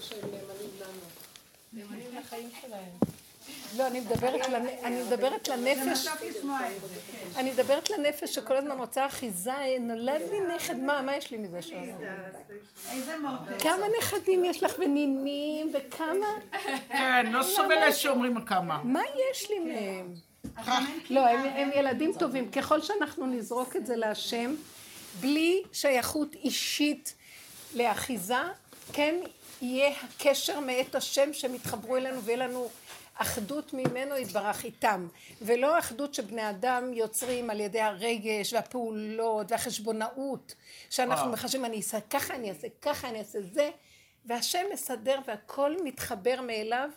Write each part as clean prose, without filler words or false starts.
כאילו שהם נאמנים לנו. נאמנים לחיים שלהם. לא, אני מדברת לנפש. אני מדברת לנפש שכל הזמן רוצה אחיזה, נולד לי נכד, מה יש לי מזה שם? כמה נכדים יש לך ונינים וכמה? כן, לא סובלת שאומרים כמה. מה יש לי מהם? לא, הם ילדים טובים. ככל שאנחנו נזרוק את זה להשם, בלי שייכות אישית לאחיזה, כן יהיה הקשר מאת השם שמתחברו אלינו ויהיה לנו אחדות ממנו יתברך איתם, ולא אחדות שבני אדם יוצרים על ידי הרגש והפעולות והחשבונאות שאנחנו מחשבים אני אעשה ככה, אני אעשה ככה, אני אעשה זה, והשם מסדר והכל מתחבר מאליו,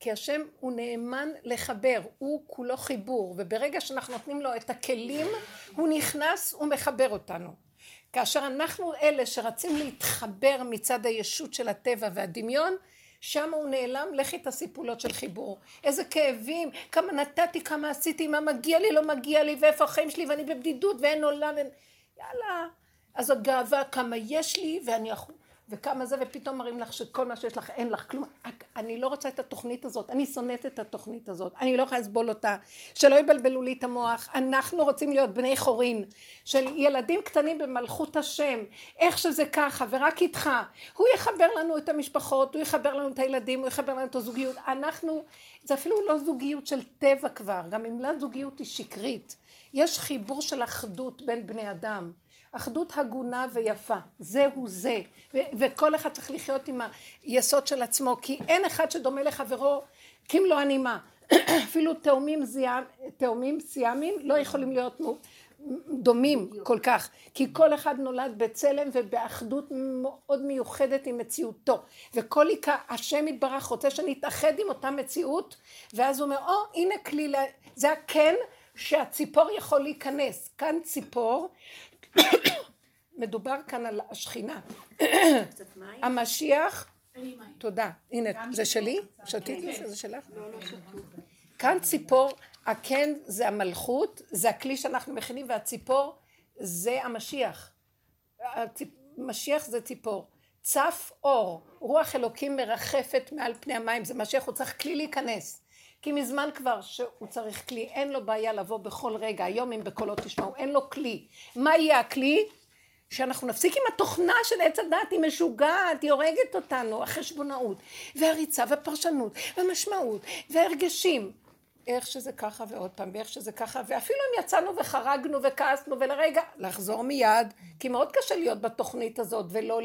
כי השם הוא נאמן לחבר, הוא כולו חיבור, וברגע שאנחנו נותנים לו את הכלים הוא נכנס ומחבר אותנו. כאשר אנחנו אלה שרצים להתחבר מצד הישות של הטבע והדמיון, שם הוא נעלם, לכי את הסיפולות של חיבור. איזה כאבים, כמה נתתי, כמה עשיתי, מה מגיע לי, לא מגיע לי, ואיפה החיים שלי, ואני בבדידות, ואין עולם, יאללה. אז הגאווה, כמה יש לי, וכמה זה, ופתאום מראים לך שכל מה שיש לך, אין לך כלום. אני לא רוצה את התוכנית הזאת, אני שונאת את התוכנית הזאת, אני לא יכולה לסבול אותה, שלא יבלבלו לי את המוח. אנחנו רוצים להיות בני חורין, של ילדים קטנים במלכות השם, איך שזה ככה, ורק איתך. הוא יחבר לנו את המשפחות, הוא יחבר לנו את הילדים, הוא יחבר לנו את הזוגיות. אנחנו, זה אפילו לא זוגיות של טבע כבר, גם אם לא זוגיות היא שקרית. יש חיבור של אחדות בין בני אדם. אחדות הגונה ויפה, זהו זה, וכל אחד צריך לחיות עם היסוד של עצמו, כי אין אחד שדומה לחברו, כי אם לא אני מה, אפילו תאומים סיאמים לא יכולים להיות דומים כל כך, כי כל אחד נולד בצלם ובאחדות מאוד מיוחדת עם מציאותו, וכל עיקר השם יתברך רוצה שנתאחד עם אותה מציאות, ואז הוא אומר, הנה כלי, זה הכן שהציפור יכול להיכנס, כאן ציפור, מדובר כאן על השכינה. המשיח, תודה, הנה זה שלי, שתיתי זה שלך, כאן ציפור, הכן זה המלכות, זה הכלי שאנחנו מכינים, והציפור זה המשיח, המשיח זה ציפור, צף אור, רוח אלוקים מרחפת מעל פני המים, זה משיח, הוא צריך כלי להיכנס, כי מזמן כבר שהוא צריך כלי, אין לו בעיה לבוא בכל רגע, היום אם בקולו תשמעו, אין לו כלי. מה יהיה הכלי? שאנחנו נפסיק עם התוכנה של עץ הדת, היא משוגעת, היא הורגת אותנו, החשבונאות, והריצה, והפרשנות, והמשמעות, והרגשים. איך שזה ככה ועוד פעם, ואיך שזה ככה, ואפילו אם יצאנו וחרגנו וכעסנו, ולרגע לחזור מיד, כי מאוד קשה להיות בתוכנית הזאת ולא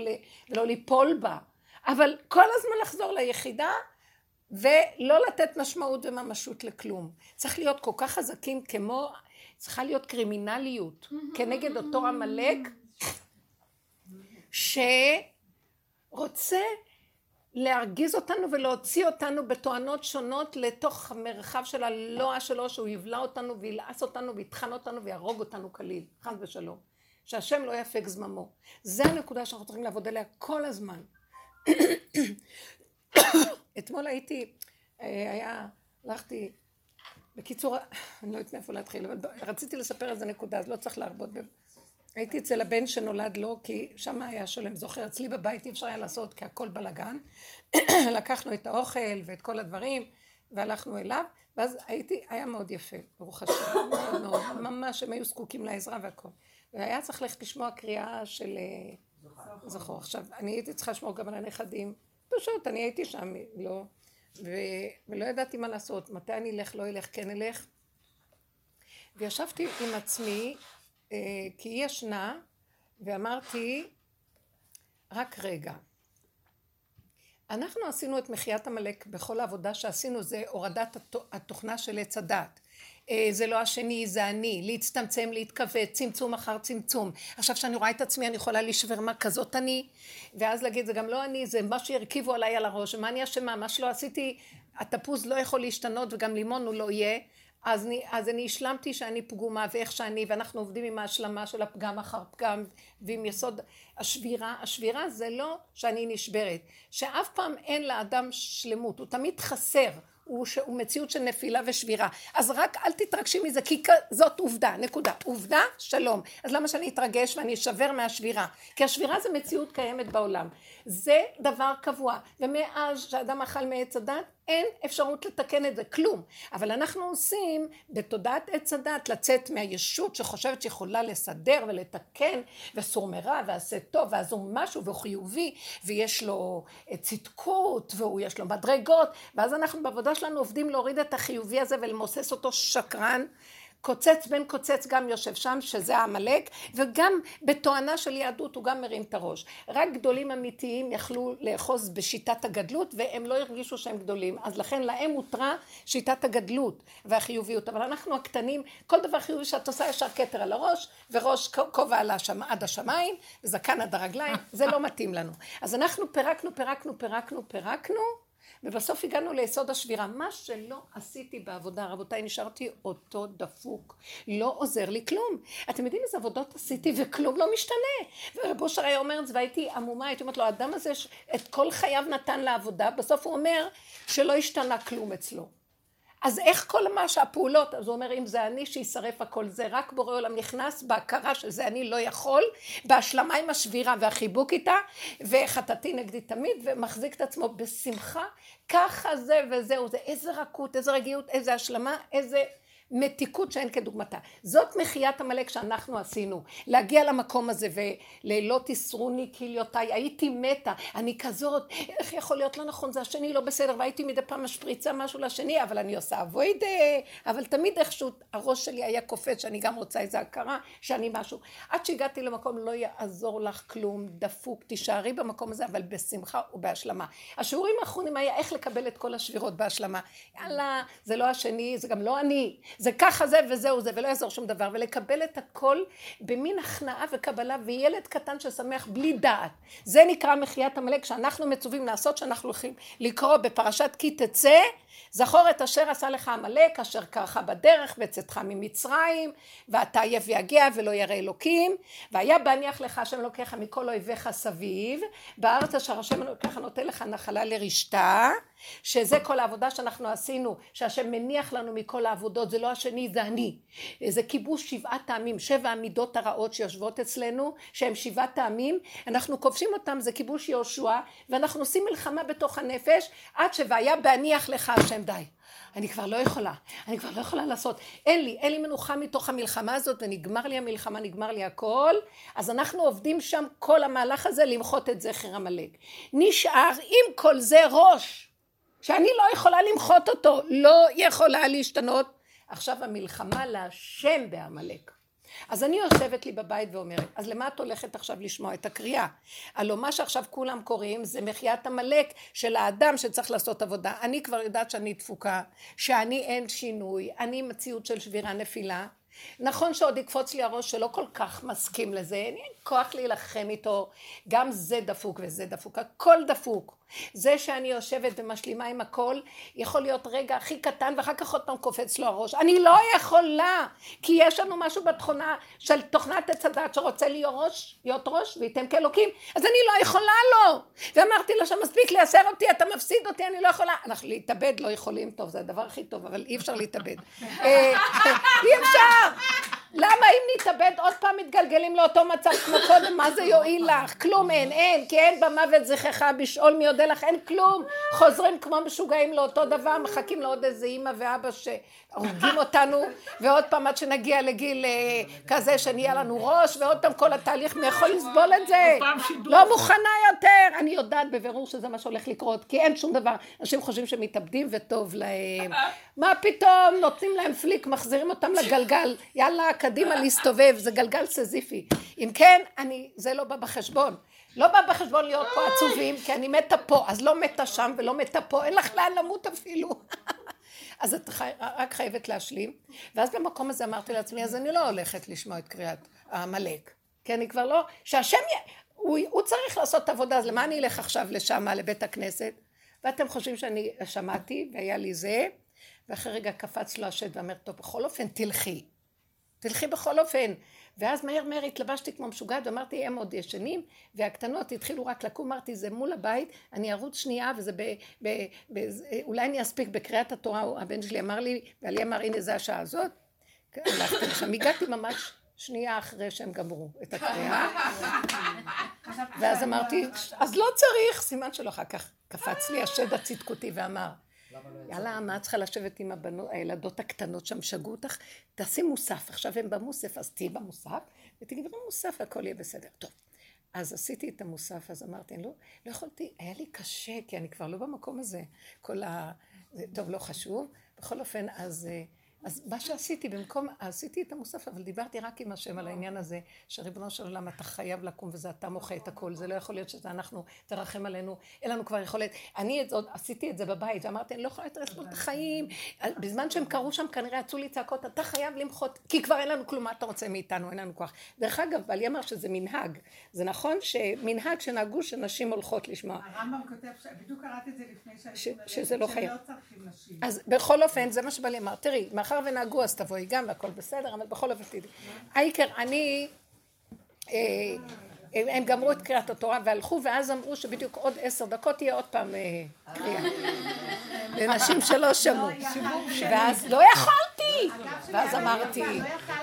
ליפול בה, אבל כל הזמן לחזור ליחידה, ולא לתת משמעות וממשות לכלום. צריך להיות כל כך חזקים כמו, צריכה להיות קרימינליות, כנגד אותו המלאק, שרוצה להרגיז אותנו ולהוציא אותנו בתואנות שונות לתוך המרחב של הלואה שלו, שהוא יבלע אותנו וילעס אותנו ויתחן אותנו ויהרוג אותנו כליל, חס ושלום. שהשם לא יפק זממו. זה הנקודה שאנחנו צריכים לעבוד עליה כל הזמן. אתמול הלכתי, בקיצור, אני לא יודעת מאיפה להתחיל, אבל רציתי לספר איזה נקודה, אז לא צריך להרבות. הייתי אצל הבן שנולד לו, כי שם היה שלם זוכר, אצלי בבית אי אפשר היה לעשות, כי הכל בלגן. לקחנו את האוכל ואת כל הדברים, והלכנו אליו, ואז היה מאוד יפה, ברוך השם, ממש, הם היו זקוקים לעזרה והכל. והיה צריך ללכת לשמוע קריאה של זכור. עכשיו, אני הייתי צריכה לשמור גם על הנכדים, פשוט, אני הייתי שם, לא, ולא ידעתי מה לעשות, מתי אני אלך, לא אלך, כן אלך. וישבתי עם עצמי, כי היא ישנה, ואמרתי, רק רגע. אנחנו עשינו את מחיית המלאק בכל העבודה שעשינו, זה הורדת התוכנה של עץ הדת. זה לא השני, זה אני, להצטמצם, להתכווץ, צמצום אחר צמצום. עכשיו שאני רואה את עצמי, אני יכולה להשבר מה כזאת אני, ואז להגיד, זה גם לא אני, זה מה שירכיבו עליי על הראש, מה אני אשמה, מה שלא עשיתי, התפוז לא יכול להשתנות וגם לימון הוא לא יהיה, אז אני השלמתי שאני פגומה ואיך שאני, ואנחנו עובדים עם ההשלמה של הפגם אחר פגם, ועם יסוד השבירה, השבירה זה לא שאני נשברת, שאף פעם אין לאדם שלמות, הוא תמיד חסר, הוא מציאות של נפילה ושבירה. אז רק אל תתרגשי מזה, כי זאת עובדה, נקודה. עובדה, שלום. אז למה שאני אתרגש ואני אשבר מהשבירה? כי השבירה זה מציאות קיימת בעולם. זה דבר קבוע. ומאז שהאדם אכל מעץ הדת, אין אפשרות לתקן את זה, כלום. אבל אנחנו עושים בתודעת עץ הדת לצאת מהישות שחושבת שיכולה לסדר ולתקן, וסור מרע ועשה טוב, ואז הוא משהו והוא חיובי, ויש לו צדקות, ויש לו מדרגות, ואז אנחנו בעבודה שלנו עובדים להוריד את החיובי הזה ולמוסס אותו שקרן, קוצץ בן קוצץ גם יושב שם, שזה המלאק, וגם בתואנה של יהדות הוא גם מרים את הראש. רק גדולים אמיתיים יכלו לאחוז בשיטת הגדלות, והם לא הרגישו שהם גדולים, אז לכן להם הותרה שיטת הגדלות והחיוביות. אבל אנחנו הקטנים, כל דבר חיובי שאת עושה ישר כתר על הראש, וראש כובע עד השמיים, זקן עד הרגליים, זה לא מתאים לנו. אז אנחנו פירקנו, ובסוף הגענו ליסוד השבירה. מה שלא עשיתי בעבודה, רבותיי, נשארתי אותו דפוק. לא עוזר לי כלום. אתם יודעים איזה עבודות עשיתי וכלום לא משתנה. ורבו שריה אומרת, והייתי עמומה, הייתי אומרת לו, האדם הזה את כל חייו נתן לעבודה, בסוף הוא אומר שלא השתנה כלום אצלו. אז איך כל מה שהפעולות, אז הוא אומר, אם זה אני שישרף הכל, זה רק בורא עולם נכנס בהכרה של זה אני לא יכול, בהשלמה עם השבירה והחיבוק איתה, וחטאתי נגדי תמיד, ומחזיק את עצמו בשמחה, ככה זה וזהו, זה איזה רכות, איזה רגיעות, איזה השלמה, איזה מתיקות שאין כדוגמתה. זאת מחיית המלאק שאנחנו עשינו, להגיע למקום הזה ולא תסרוני כליותיי, הייתי מתה, אני כזאת, איך יכול להיות לא נכון, זה השני לא בסדר, והייתי מדי פעם משפריצה משהו לשני, אבל אני עושה אבוידה, אבל תמיד איכשהו הראש שלי היה קופץ, שאני גם רוצה איזו הכרה, שאני משהו. עד שהגעתי למקום לא יעזור לך כלום, דפוק, תישארי במקום הזה, אבל בשמחה ובהשלמה. השיעורים האחרונים היה איך לקבל את כל השבירות בהשלמה. יאללה, זה לא השני, זה גם לא אני. זה ככה זה וזהו זה, ולא יעזור שום דבר, ולקבל את הכל במין הכנעה וקבלה, וילד קטן ששמח בלי דעת. זה נקרא מחיית המלאק, שאנחנו מצווים לעשות, שאנחנו הולכים לקרוא בפרשת כי תצא, זכור את אשר עשה לך המלאק, אשר קרחה בדרך, וצאתך ממצרים, ואתה עייף ויגע ולא ירא אלוקים, והיה בהניח לך השם לוקחה מכל אויביך סביב, בארץ אשר השם לוקחה נותן לך נחלה לרשתה, שזה כל העבודה שאנחנו עשינו, שהשם מניח לנו מכל העבודות, זה לא השני, זה אני. זה כיבוש 7 טעמים, 7 המידות הרעות שיושבות אצלנו, שהם 7 טעמים, אנחנו כובשים אותם, זה כיבוש יהושע, ואנחנו עושים מלחמה בתוך הנפש, עד שהיה בהניח לך השם די. אני כבר לא יכולה לעשות, אין לי מנוחה מתוך המלחמה הזאת, ונגמר לי המלחמה, נגמר לי הכל, אז אנחנו עובדים שם כל המהלך הזה, למחות את זכר המלאק. נשאר עם כל זה ראש, שאני לא יכולה למחות אותו, לא יכולה להשתנות, עכשיו המלחמה להשם בהמלאק. אז אני יושבת לי בבית ואומרת, אז למה את הולכת עכשיו לשמוע את הקריאה? הלא מה שעכשיו כולם קוראים זה מחיית המלאק של האדם שצריך לעשות עבודה. אני כבר יודעת שאני דפוקה, שאני אין שינוי, אני מציאות של שבירה נפילה. נכון שעוד יקפוץ לי הראש שלא כל כך מסכים לזה, אין כוח להילחם איתו, גם זה דפוק וזה דפוק, הכל דפוק. זה שאני יושבת ומשלימה עם הכל, יכול להיות רגע הכי קטן, ואחר כך עוד פעם קופץ לו הראש. אני לא יכולה, כי יש לנו משהו בתכונה של תוכנת עץ הדת, שרוצה להיות ראש, וייתם כאלוקים, אז אני לא יכולה לו. ואמרתי לו שמספיק לייסר אותי, אתה מפסיד אותי, אני לא יכולה. אנחנו להתאבד לא יכולים, טוב, זה הדבר הכי טוב, אבל אי אפשר להתאבד. אי אפשר. למה אם נתאבד עוד פעם מתגלגלים לאותו מצב כמו קודם, מה זה יועיל לך? כלום אין, כי אין במוות זכחה, בשאול מי יודע לך, אין כלום. חוזרים כמו משוגעים לאותו דבר, מחכים לעוד איזה אמא ואבא שהורגים אותנו, ועוד פעם עד שנגיע לגיל כזה שנהיה לנו ראש, ועוד פעם כל התהליך, מי יכול לסבול את זה? לא מוכנה יותר. אני יודעת בבירור שזה מה שהולך לקרות, כי אין שום דבר. אנשים חושבים שמתאבדים וטוב להם. מה פתאום? נותנים להם פליק, מחזירים אותם לגלגל. יאללה, קדימה להסתובב, זה גלגל סזיפי. אם כן, זה לא בא בחשבון. לא בא בחשבון להיות פה עצובים, כי אני מתה פה, אז לא מתה שם ולא מתה פה, אין לך לאן למות אפילו. אז את רק חייבת להשלים. ואז במקום הזה אמרתי לעצמי, אז אני לא הולכת לשמוע את קריאת המלאק. כי אני כבר לא, שהשם, הוא צריך לעשות את עבודה, אז למה אני אלך עכשיו לשם, לבית הכנסת? ואתם חושבים שאני שמעתי, והיה לי זה, ואחרי רגע קפץ לו השד ואמר, טוב, בכל אופן תלכי בכל אופן, ואז מהר מהר התלבשתי כמו משוגעת, ואמרתי, הם עוד ישנים, והקטנות התחילו רק לקום, אמרתי, זה מול הבית, אני ארוץ שנייה, וזה אולי אני אספיק בקריאת התורה, הבן שלי אמר לי, ואלי אמר, הנה זה השעה הזאת, הלכתי לשם, הגעתי ממש שנייה אחרי שהם גמרו את הקריאה, ואז אמרתי, אז לא צריך, סימן שלא, אחר כך קפץ לי השד הצדקותי ואמר, יאללה, מה צריכה לשבת עם הילדות הקטנות שם, שגעו אותך, תעשי מוסף, עכשיו הם במוסף, אז תהי במוסף, ותגברי מוסף, הכל יהיה בסדר. טוב, אז עשיתי את המוסף, אז אמרתי, לא יכולתי, היה לי קשה, כי אני כבר לא במקום הזה, כל ה... טוב, לא חשוב, בכל אופן, אז מה שעשיתי במקום, עשיתי את המוסף, אבל דיברתי רק עם השם על העניין הזה, שריבונו של עולם, אתה חייב לקום וזה, אתה מוחה את הכל, זה לא יכול להיות שזה אנחנו, תרחם עלינו, אין לנו כבר יכולת, אני עוד עשיתי את זה בבית, ואמרתי, אני לא יכולה להתרס לו את החיים, בזמן שהם קראו שם, כנראה יצאו לי צעקות, אתה חייב למחות, כי כבר אין לנו כלום, מה אתה רוצה מאיתנו, אין לנו כוח. דרך אגב, בעלי אמר שזה מנהג, זה נכון שמנהג שנהגו שנשים הולכות לשמוע. הרמב"ם כותב, בדיוק קראתי את זה לפני שזה לא חייב. אז בכל אופן, זה מה שבעלי אמר, תראי, אחר ונהגו, אז תבואי גם, והכל בסדר, אבל בכל אופן תדעי. העיקר, הם גמרו את קריאת התורה והלכו, ואז אמרו שבדיוק עוד 10 דקות תהיה עוד פעם קריאה. לנשים שלא שמעו. ואז לא יכולתי! ואז אמרתי,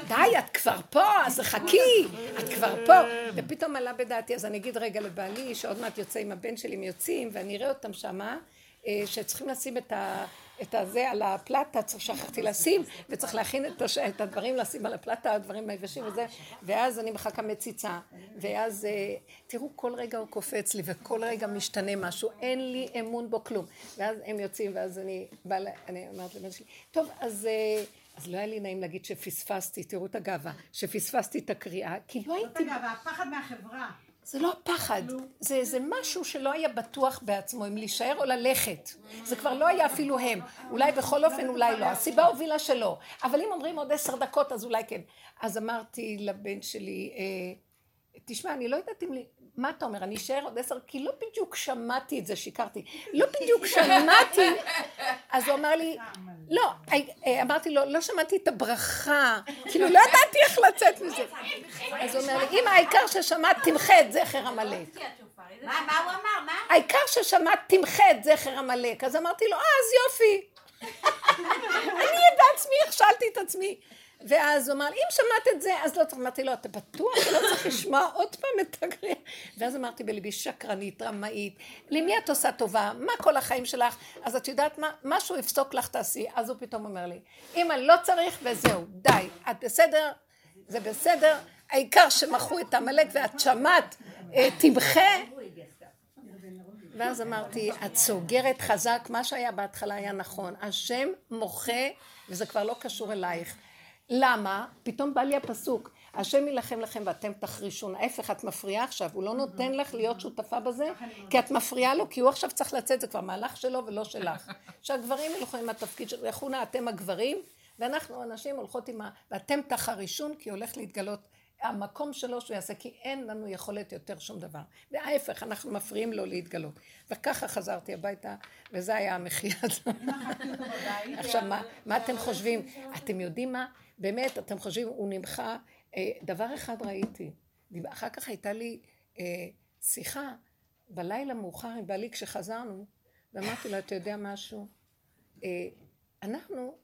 די, את כבר פה, אז חכי, את כבר פה. ופתאום עלה בדעתי, אז אני אגיד רגע לבעלי, שעוד מעט יוצא עם הבן שלי, הם יוצאים, ואני אראה אותם שמה, שצריכים לשים את הזה על הפלטה, שכחתי לשים, וצריך להכין את הדברים, לשים על הפלטה, הדברים היבשים וזה, ואז אני מחכה מציצה, ואז תראו, כל רגע הוא קופץ לי, וכל רגע משתנה משהו, אין לי אמון בו כלום, ואז הם יוצאים, ואז אני אומרת לבן שלי, טוב, אז לא היה לי נעים להגיד שפספסתי, תראו את הגאווה, שפספסתי את הקריאה, כי לא הייתי... זאת הגאווה, הפחד מהחברה. זה לא פחד, זה משהו שלא היה בטוח בעצמו, אם להישאר או ללכת, זה כבר לא היה אפילו הם, אולי בכל אופן אולי לא, הסיבה הובילה שלא, אבל אם אומרים עוד 10 דקות אז אולי כן. אז אמרתי לבן שלי, תשמע, אני לא יודעת אם לי, מה אתה אומר, אני אשאר עוד 10, כי לא בדיוק שמעתי את זה, שיקרתי, לא בדיוק שמעתי, אז הוא אמר לי, לא, אמרתי לו, לא שמעתי את הברכה, כאילו לא ידעתי איך לצאת מזה, אז הוא אומר לי, אמא, העיקר ששמעת תמחה את זכר המלך, מה הוא אמר, מה? העיקר ששמעת תמחה את זכר המלך, אז אמרתי לו, אז יופי, אני בעצמי, הכשלתי את עצמי, ואז הוא אמר, אם שמעת את זה, אז לא צריך, אמרתי לו, אתה בטוח שלא צריך לשמוע עוד פעם את הקריאה? ואז אמרתי בלבי, שקרנית, רמאית, למי את עושה טובה? מה כל החיים שלך? אז את יודעת מה? משהו יפסוק לך תעשי. אז הוא פתאום אומר לי, אמא, לא צריך וזהו, די, את בסדר, זה בסדר, העיקר שמחו את המלך ואת שמעת, תמחה. ואז אמרתי, את סוגרת חזק, מה שהיה בהתחלה היה נכון, השם מוחה, וזה כבר לא קשור אלייך. למה? פתאום בא לי הפסוק, השם ילחם לכם ואתם תחרישון, ההפך, את מפריעה עכשיו, הוא לא נותן לך להיות שותפה בזה, כי את מפריעה לו, כי הוא עכשיו צריך לצאת, זה כבר מהלך שלו ולא שלך. שהגברים הולכו עם התפקיד של רחונה, אתם הגברים, ואנחנו הנשים הולכות עם ואתם תחרישון, כי הולך להתגלות המקום שלו שהוא יעשה, כי אין לנו יכולת יותר שום דבר. וההפך, אנחנו מפריעים לו להתגלות. וככה חזרתי הביתה, וזה היה המחיה הזאת. עכשיו, מה אתם חושבים? אתם יודעים מה? באמת, אתם חושבים, הוא נמחה, דבר אחד ראיתי, אחר כך הייתה לי שיחה בלילה מאוחר עם בעלי כשחזרנו, ואמרתי לו, אתה יודע משהו? אנחנו,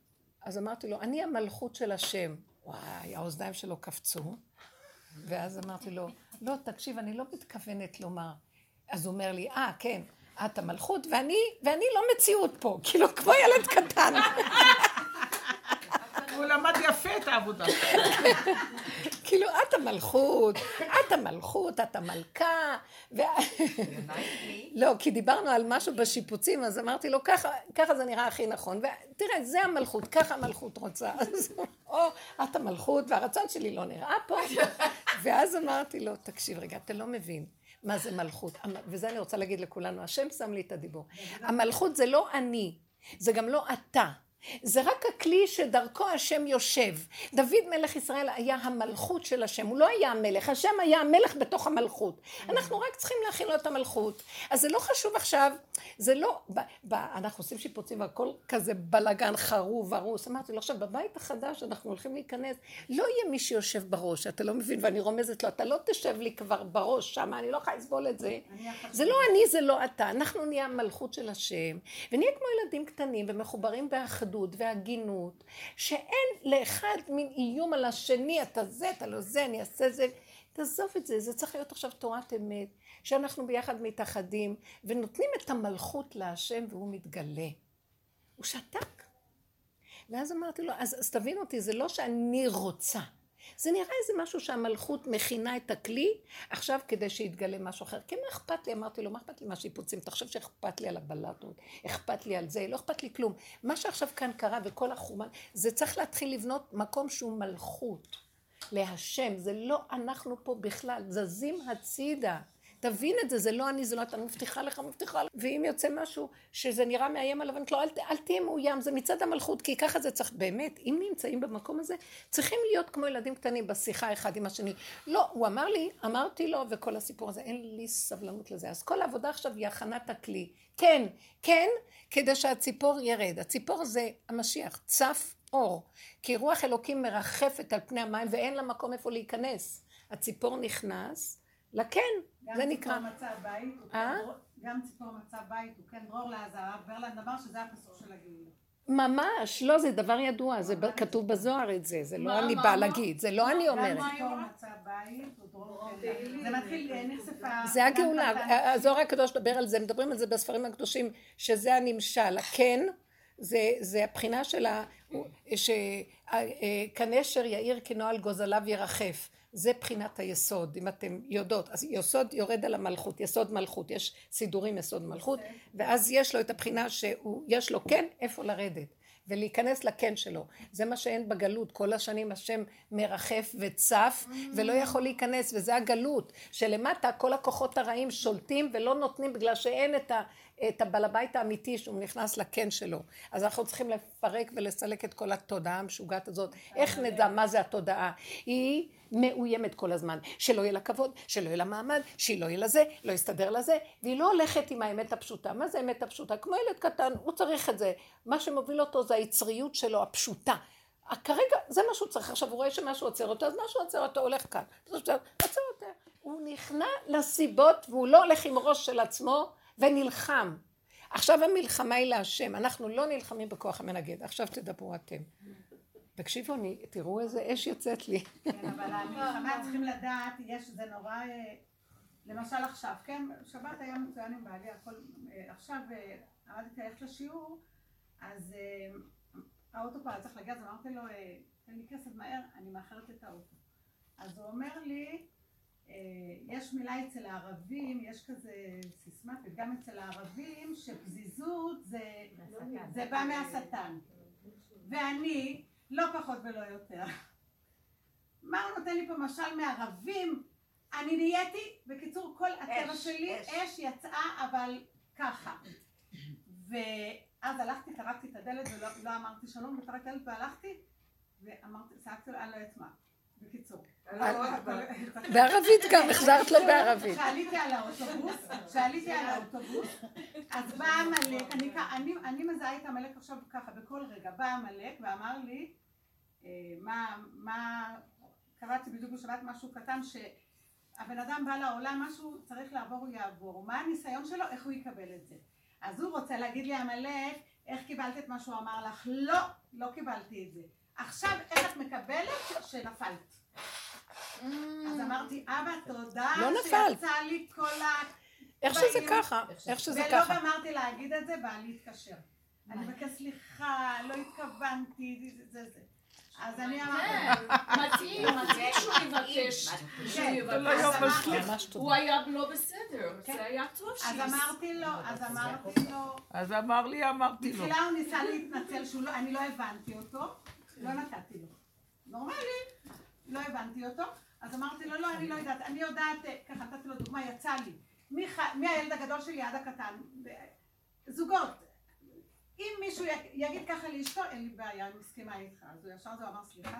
אז אמרתי לו, אני המלכות של השם. וואי, האוזניים שלו קפצו, ואז אמרתי לו, לא, תקשיב, אני לא מתכוונת לומר. אז הוא אומר לי, כן, את המלכות, ואני לא מציאות פה, כאילו כמו ילד קטן. הוא למד יפה את העבודה. כאילו, את המלכות, את המלכה. לא, כי דיברנו על משהו בשיפוצים, אז אמרתי לו, ככה זה נראה הכי נכון. ותראה, זה המלכות, ככה המלכות רוצה. או, את המלכות, והרצון שלי לא נראה פה. ואז אמרתי לו, תקשיב רגע, אתה לא מבין. מה זה מלכות? וזה אני רוצה להגיד לכולנו, השם שם לי את הדיבור. המלכות זה לא אני, זה גם לא אתה. זה רק הכלי שדרכו השם יושב. דוד מלך ישראל היה המלכות של השם, הוא לא היה המלך, השם היה המלך בתוך המלכות. אנחנו רק צריכים להכיל לו את המלכות. אז זה לא חשוב עכשיו, זה לא, אנחנו עושים שיפוצים והכל כזה בלגן חרוב ורוס. אמרתי לו עכשיו בבית החדש אנחנו הולכים להיכנס, לא יהיה מי שיושב בראש, אתה לא מבין ואני רומזת לו, אתה לא תשב לי כבר בראש שם, אני לא יכולה לסבול את זה. זה לא אני, זה לא אתה, אנחנו נהיה המלכות של השם, ונהיה כמו ילדים קטנים ומחוברים באחדות. והגינות, שאין לאחד מין איום על השני, אתה זה, אתה לא זה, אני אעשה זה, תעזוב את זה, זה צריך להיות עכשיו תורת אמת, שאנחנו ביחד מתאחדים, ונותנים את המלכות להשם והוא מתגלה. הוא שתק. ואז אמרתי לו, אז תבין אותי, זה לא שאני רוצה, זה נראה איזה משהו שהמלכות מכינה את הכלי, עכשיו כדי שיתגלה משהו אחר. כן, מה אכפת לי? אמרתי לו, מה אכפת לי מהשיפוצים? תחשב שאכפת לי על הבלטות, אכפת לי על זה, לא אכפת לי כלום. מה שעכשיו כאן קרה וכל החומה, זה צריך להתחיל לבנות מקום שהוא מלכות להשם, זה לא אנחנו פה בכלל, זזים הצידה. תבין את זה, זה לא אני, זה לא אתה, אני מבטיחה לך, מבטיחה לך. ואם יוצא משהו שזה נראה מאיים עליו, אני לא, אל תהיה מאוים, זה מצד המלכות, כי ככה זה צריך, באמת, אם נמצאים במקום הזה, צריכים להיות כמו ילדים קטנים בשיחה אחד עם השני. לא, הוא אמר לי, אמרתי לו, וכל הסיפור הזה, אין לי סבלנות לזה. אז כל העבודה עכשיו היא הכנת הכלי. כן, כן, כדי שהציפור ירד. הציפור זה המשיח, צף אור, כי רוח אלוקים מרחפת על פני המים, ואין לה מקום איפה להיכנס. הציפור נכנס, לכן, זה נקרא. גם ציפור מצא בית, הוא כן דרור לעזרה, ברלנד אמר שזה הפסור של הגאולה. ממש, לא, זה דבר ידוע, זה כתוב בזוהר את זה, זה לא אני באה להגיד, זה לא אני אומרת. גם ציפור מצא בית, הוא דרור לעזרה, זה מתחיל נחשפה. זה הגאולה, הזוהר הקדוש דבר על זה, מדברים על זה בספרים הקדושים, שזה הנמשל, הכן, זה הבחינה של כנשר יאיר כנועל גוזליו ירחף. זה בחינת היסוד, אם אתם יודעות, אז יסוד יורד על המלכות, יסוד מלכות, יש סידורים יסוד מלכות, ואז יש לו את הבחינה שיש לו כן איפה לרדת, ולהיכנס לכן שלו, זה מה שאין בגלות, כל השנים השם מרחף וצף, ולא יכול להיכנס, וזה הגלות, שלמטה כל הכוחות הרעים שולטים ולא נותנים, בגלל שאין את הבעל הבית האמיתי שהוא נכנס לכן שלו, אז אנחנו צריכים לפרק ולסלק את כל התודעה המשוגעת הזאת, איך נדע מה זה התודעה, היא מאוימת כל הזמן, שלא יהיה לה כבוד, שלא יהיה לה מעמד, שהיא לא יהיה לזה, לא יסתדר לזה, והיא לא הולכת עם האמת הפשוטה. מה זה האמת הפשוטה? כמו ילד קטן, הוא צריך את זה, מה שמוביל אותו זה היצריות שלו הפשוטה, כרגע זה מה שהוא צריך, עכשיו הוא רואה שמשהו עוצר אותו, אז משהו עוצר אותו הולך כאן, עוצר אותו, הוא נכנע לסיבות והוא לא הולך עם ראש של עצמו ונלחם. עכשיו המלחמה היא להשם, אנחנו לא נלחמים בכוח המנגד, עכשיו תדברו אתם. תקשיבו, תראו איזה אש יוצאת לי. כן, אבל המלחמה צריכים לדעת, יש, זה נורא, למשל עכשיו, כן, שבת היה מצוין עם בעלי, הכל, עכשיו עמדתי ללכת לשיעור, אז האוטו פעל צריך להגיע, אז אמרתי לו, תן לי כסף מהר, אני מאחרת את האוטו. אז הוא אומר לי, יש מילה אצל הערבים, יש כזה סיסמה, וגם אצל הערבים, שפזיזות זה בא מהשטן. ואני, לא פחות ולא יותר. מה הוא נותן לי פה משל מערבים? אני נהייתי, בקיצור כל הטבע שלי, אש יצאה, אבל ככה. ואז הלכתי, טרקתי את הדלת ולא אמרתי שלום, וטרקתי את הדלת והלכתי, ואמרתי, צעקתי לו, אני לא יודעת מה. בקיצור. בערבית גם, החזרת לו בערבית. כשעליתי על האוטובוס, אז בא המלאק, אני מזהה את המלאק עכשיו ככה, בכל רגע, בא המלאק ואמר לי, קראתי בדיוק בשבת משהו קטן, שהבן אדם בא לעולם, משהו צריך לעבור, הוא יעבור. מה הניסיון שלו, איך הוא יקבל את זה? אז הוא רוצה להגיד לי המלאק, איך קיבלת את מה שהוא אמר לך? לא, לא קיבלתי את זה. עכשיו איך את מקבלת שנפלת? אז אמרתי, אבא, תודה שיצא לי כל ה... איך שזה ככה, איך שזה ככה. ולא אמרתי להגיד את זה, באה להתקשר. אני מבקש סליחה, לא התכוונתי, זה. אז אני אמרתי... מתאים שהוא מבקש. הוא היה לא בסדר, זה היה טוב שיש. אז אמרתי לו... אמרתי לו. בתחילה הוא ניסה להתנצל, שאני לא הבנתי אותו. לא נתתי לו. נורמלי, לא הבנתי אותו, אז אמרתי לו, לא, אני לא יודעת, אני יודעת, ככה נתתי לו דוגמה, יצא לי, מהילד הגדול שלי עד הקטן, זוגות, אם מישהו יגיד ככה לאשתו, אין לי בעיה, אני מסכימה איתך. אז הוא ישר זה אמר, סליחה,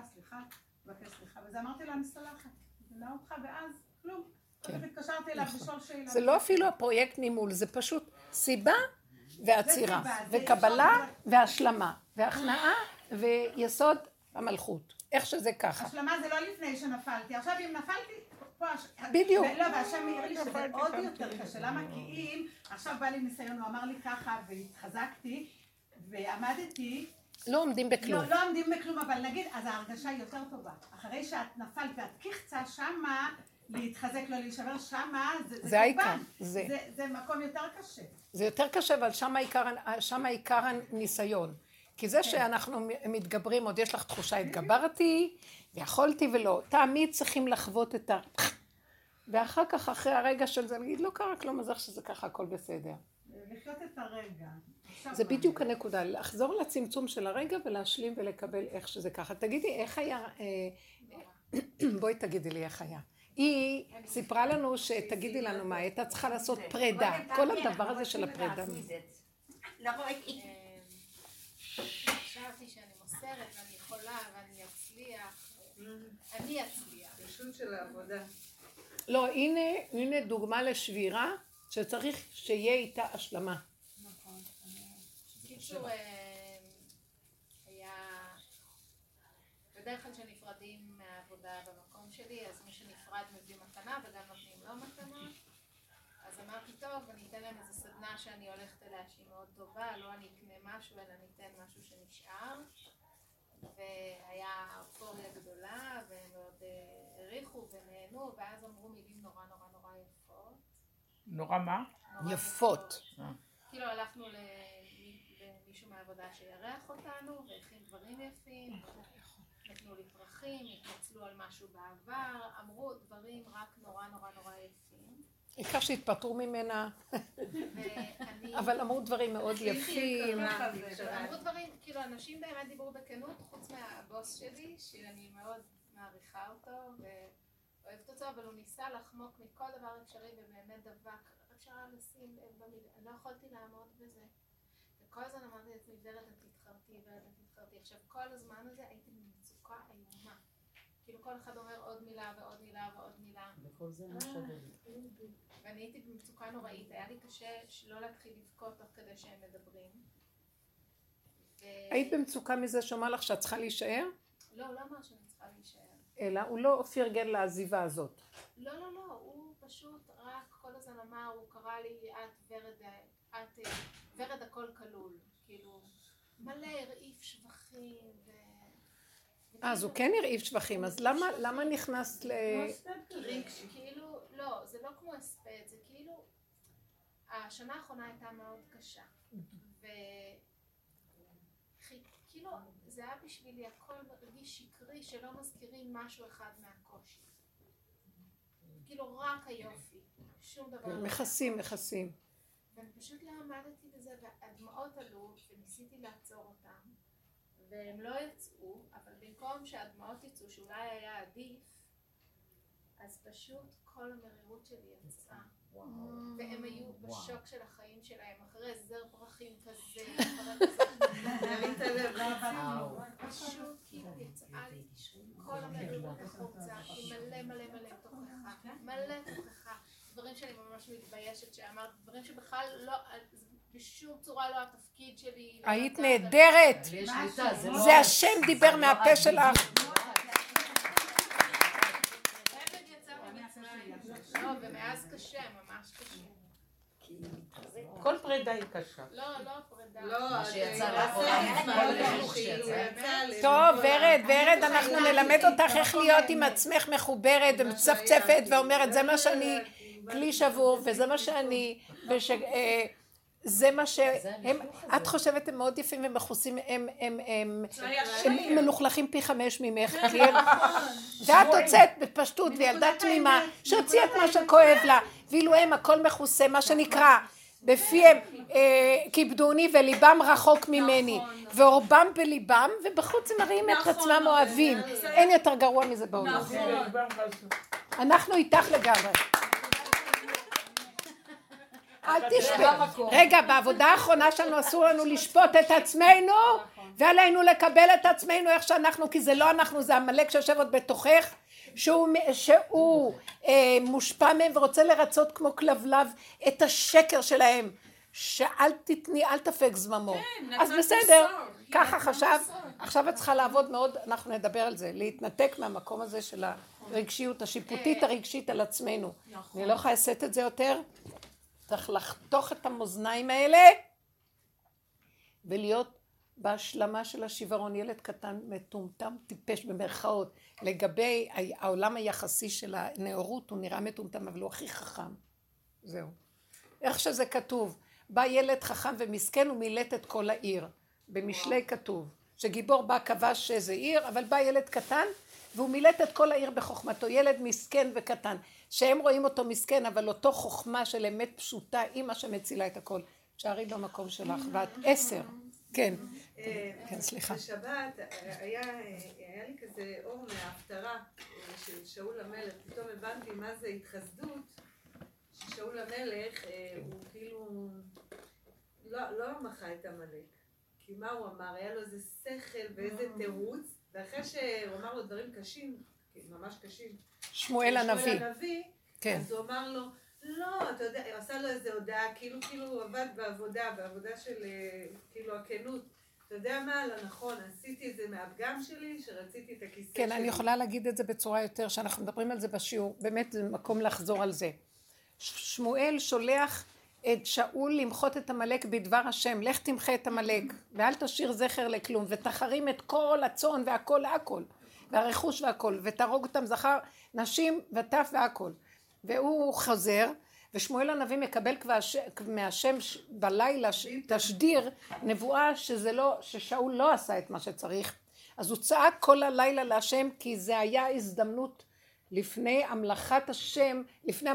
מבקש סליחה. וזה אמרתי לה, מסלחת. נראה אותך, ואז כלום. ככה התקשרתי אליו לשאול שאלה. זה לא אפילו הפרויקט נימול, זה פשוט סיבה ועצירה, וקבלה והשלמה, והכנעה ויסוד המלכות. איך שזה ככה. השלמה זה לא לפני שנפלתי. עכשיו אם נפלתי... בדיוק. לא, והשם מעיר לי שזה עוד יותר קשה. למה? כי אם עכשיו בא לי ניסיון, הוא אמר לי ככה והתחזקתי ועמדתי. לא עומדים בכלום. לא עומדים בכלום, אבל נגיד, אז ההרגשה היא יותר טובה. אחרי שאת נפלת ואת קיחצה שמה, להתחזק, לא להישבר שמה, זה כיוון. זה מקום יותר קשה. זה יותר קשה, אבל שם העיקר הניסיון. כי זה שאנחנו מתגברים, עוד יש לך תחושה, התגברתי, יכולתי ולא. תמיד צריכים לחוות את ה... ואחר כך, אחרי הרגע של זה, נגיד, לא קרה כלום, אז איך שזה ככה, הכל בסדר. לחיות את הרגע. זה בדיוק הנקודה, לחזור לצמצום של הרגע ולהשלים ולקבל איך שזה ככה. תגידי, איך היה... בואי תגידי לי איך היה. היא סיפרה לנו שתגידי לנו מה, הייתה צריכה לעשות פרידה. כל הדבר הזה של הפרידה. לא ראיתי. חשבתי שאני מוסרת ואני יכולה ואני אצליח, אני אצליח. פשוט של העבודה. לא, הנה דוגמה לשבירה שצריך שיהיה איתה השלמה. נכון. קיצור, היה... בדרך כלל שנפרדים מהעבודה במקום שלי, אז מי שנפרד מביא מתנה וגם נותנים לו מתנה. אז אמרתי, טוב, אני אתן להם איזו סדנה שאני הולכת אליה שהיא מאוד טובה, לא אני אקנה משהו, אלא אני אתן משהו שנשאר. והיה אופוריה גדולה, והם מאוד הריחו ונהנו, ואז אמרו מילים נורא נורא נורא יפות. נורא מה? יפות. כאילו הלכנו למישהו מהעבודה שירח אותנו, והכין דברים יפים, נתנו לי פרחים, התנצלו על משהו בעבר, אמרו דברים רק נורא נורא נורא יפים. כך שהתפטרו ממנה, אבל אמרו דברים מאוד יפים. אמרו דברים, כאילו אנשים באמת דיברו בכנות, חוץ מהבוס שלי, שאני מאוד מעריכה אותו ואוהבת אותו, אבל הוא ניסה לחמוק מכל דבר אפשרי ובאמת דבק. אפשר לשים במילה, אני לא יכולתי לעמוד בזה. וכל הזמן אמרתי לעצמי, ורד, את מתחרתי. עכשיו, כל הזמן הזה הייתי במצוקה איומה. כאילו כל אחד אומר עוד מילה ועוד מילה ועוד מילה. וכל זה משווה. ואני הייתי במצוקה נוראית, היה לי קשה שלא להתחיל לבכות תוך כדי שהם מדברים. היית במצוקה מזה שאומר לך שאת צריכה להישאר? לא, הוא לא אמר שאני צריכה להישאר. אלא, הוא לא פרגן לעזיבה הזאת. לא, הוא פשוט רק כל הזמן אמר, הוא קרא לי, את ורד הכל כלול. כאילו, מלא הרעיף שבחים ו... אז הוא כן הרעיף שבחים, אז למה נכנס ל... כאילו, לא, זה לא כמו הספד, זה כאילו... השנה האחרונה הייתה מאוד קשה, וכאילו זה היה בשבילי הכל מרגיש שקרי שלא מזכירים משהו אחד מהקושי. כאילו רק היופי, שום דבר... מכסים. ואני פשוט לא עמדתי בזה, והדמעות עלו וניסיתי לעצור אותם. והם לא יצאו, אבל במקום שהדמעות יצאו, שאולי היה עדיף, אז פשוט כל המרירות שלי יצאה. והם היו בשוק של החיים שלהם, אחרי זר פרחים כזה, פשוט כאילו יצאה לי כל המרירות החוצה, היא מלא תוכחה, דברים שאני ממש מתביישת שאמרת, דברים שבכלל לא... בשום צורה לא התפקיד שלי. היית נהדרת. זה השם דיבר מהפה שלך. באמת יצא ממצרים. לא, ומאז קשה, ממש קשה. כל פרידה היא קשה. לא פרידה. מה שיצא לך. טוב, ורד, אנחנו נלמד אותך איך להיות עם עצמך מחוברת ומצפצפת ואומרת, זה מה שאני כלי שבור וזה מה שאני... זה מה שהם, את חושבת הם מאוד יפים ומכוסים, הם מלוכלכים פי 5 ממך, ואת הוצאת בפשטות וילדה תמימה שהוציאה את מה שכואב לה, ואילו הם הכל מכוסה, מה שנקרא, בפיהם כיבדוני וליבם רחוק ממני, ואורבם בליבם ובחוץ הם מראים את עצמם אוהבים, אין יותר גרוע מזה בעולם. אנחנו איתך לגמרי. אל תשפט. רגע, בעבודה האחרונה שלנו אסור לנו לשפוט את עצמנו, ועלינו לקבל את עצמנו איך שאנחנו, כי זה לא אנחנו, זה המלאק שיושב עוד בתוכך, שהוא מושפע מהם ורוצה לרצות כמו כלבלב את השקר שלהם, שאל תתני, אל תפק זממו. אז בסדר, ככה חשב, עכשיו את צריכה לעבוד מאוד, אנחנו נדבר על זה, להתנתק מהמקום הזה של הרגשיות השיפוטית הרגשית על עצמנו. אני לא יכולה לעשות את זה יותר, צריך לחתוך את המאזניים האלה, ולהיות בהשלמה של השברון. ילד קטן מטומטם טיפש במרכאות, לגבי העולם היחסי של הנאורות, הוא נראה מטומטם, אבל הוא הכי חכם. זהו. איך שזה כתוב, בא ילד חכם ומסכן ומילט את כל העיר. במשלי כתוב, שגיבור בא כבש איזה עיר, אבל בא ילד קטן והוא מילט את כל העיר בחוכמתו. ילד מסכן וקטן, שהם רואים אותו מסכן, אבל אותו חוכמה של אמת פשוטה, אימא שמצילה את הכל. שערי במקום שלך, ואת 10. כן, כן, סליחה. בשבת היה לי כזה אור מההפטרה של שאול המלך, פתאום הבנתי מה זה התחסדות, ששאול המלך הוא כאילו לא מחה את המלך, כי מה הוא אמר? היה לו איזה שכל ואיזה תירוץ, ואחרי שהוא אמר לו דברים קשים, ממש קשים, שמואל הנביא, אז הוא אמר לו, לא, אתה יודע, הוא עשה לו איזה הודעה, כאילו הוא עבד בעבודה של כאילו הכנות. אתה יודע מה, לא נכון, עשיתי את זה מהפגם שלי, שרציתי את הכיסא שלי. כן, אני יכולה להגיד את זה בצורה יותר, שאנחנו מדברים על זה בשיעור, באמת זה מקום לחזור על זה. שמואל שולח את שאול למחות את המלאק בדבר השם, לך תמחה את המלאק, ואל תשאיר זכר לכלום, ותחרים את כל הצאן והכל והכל, והרכוש והכל, ותהרוג אותם זכר, נשים וטף והכל. והוא חוזר, ושמואל הנביא מקבל מהשם בלילה תשדיר נבואה שזה לא, ששאול לא עשה את מה שצריך. אז הוא צעק כל הלילה להשם, כי זה היה הזדמנות לפני המלכת השם, לפני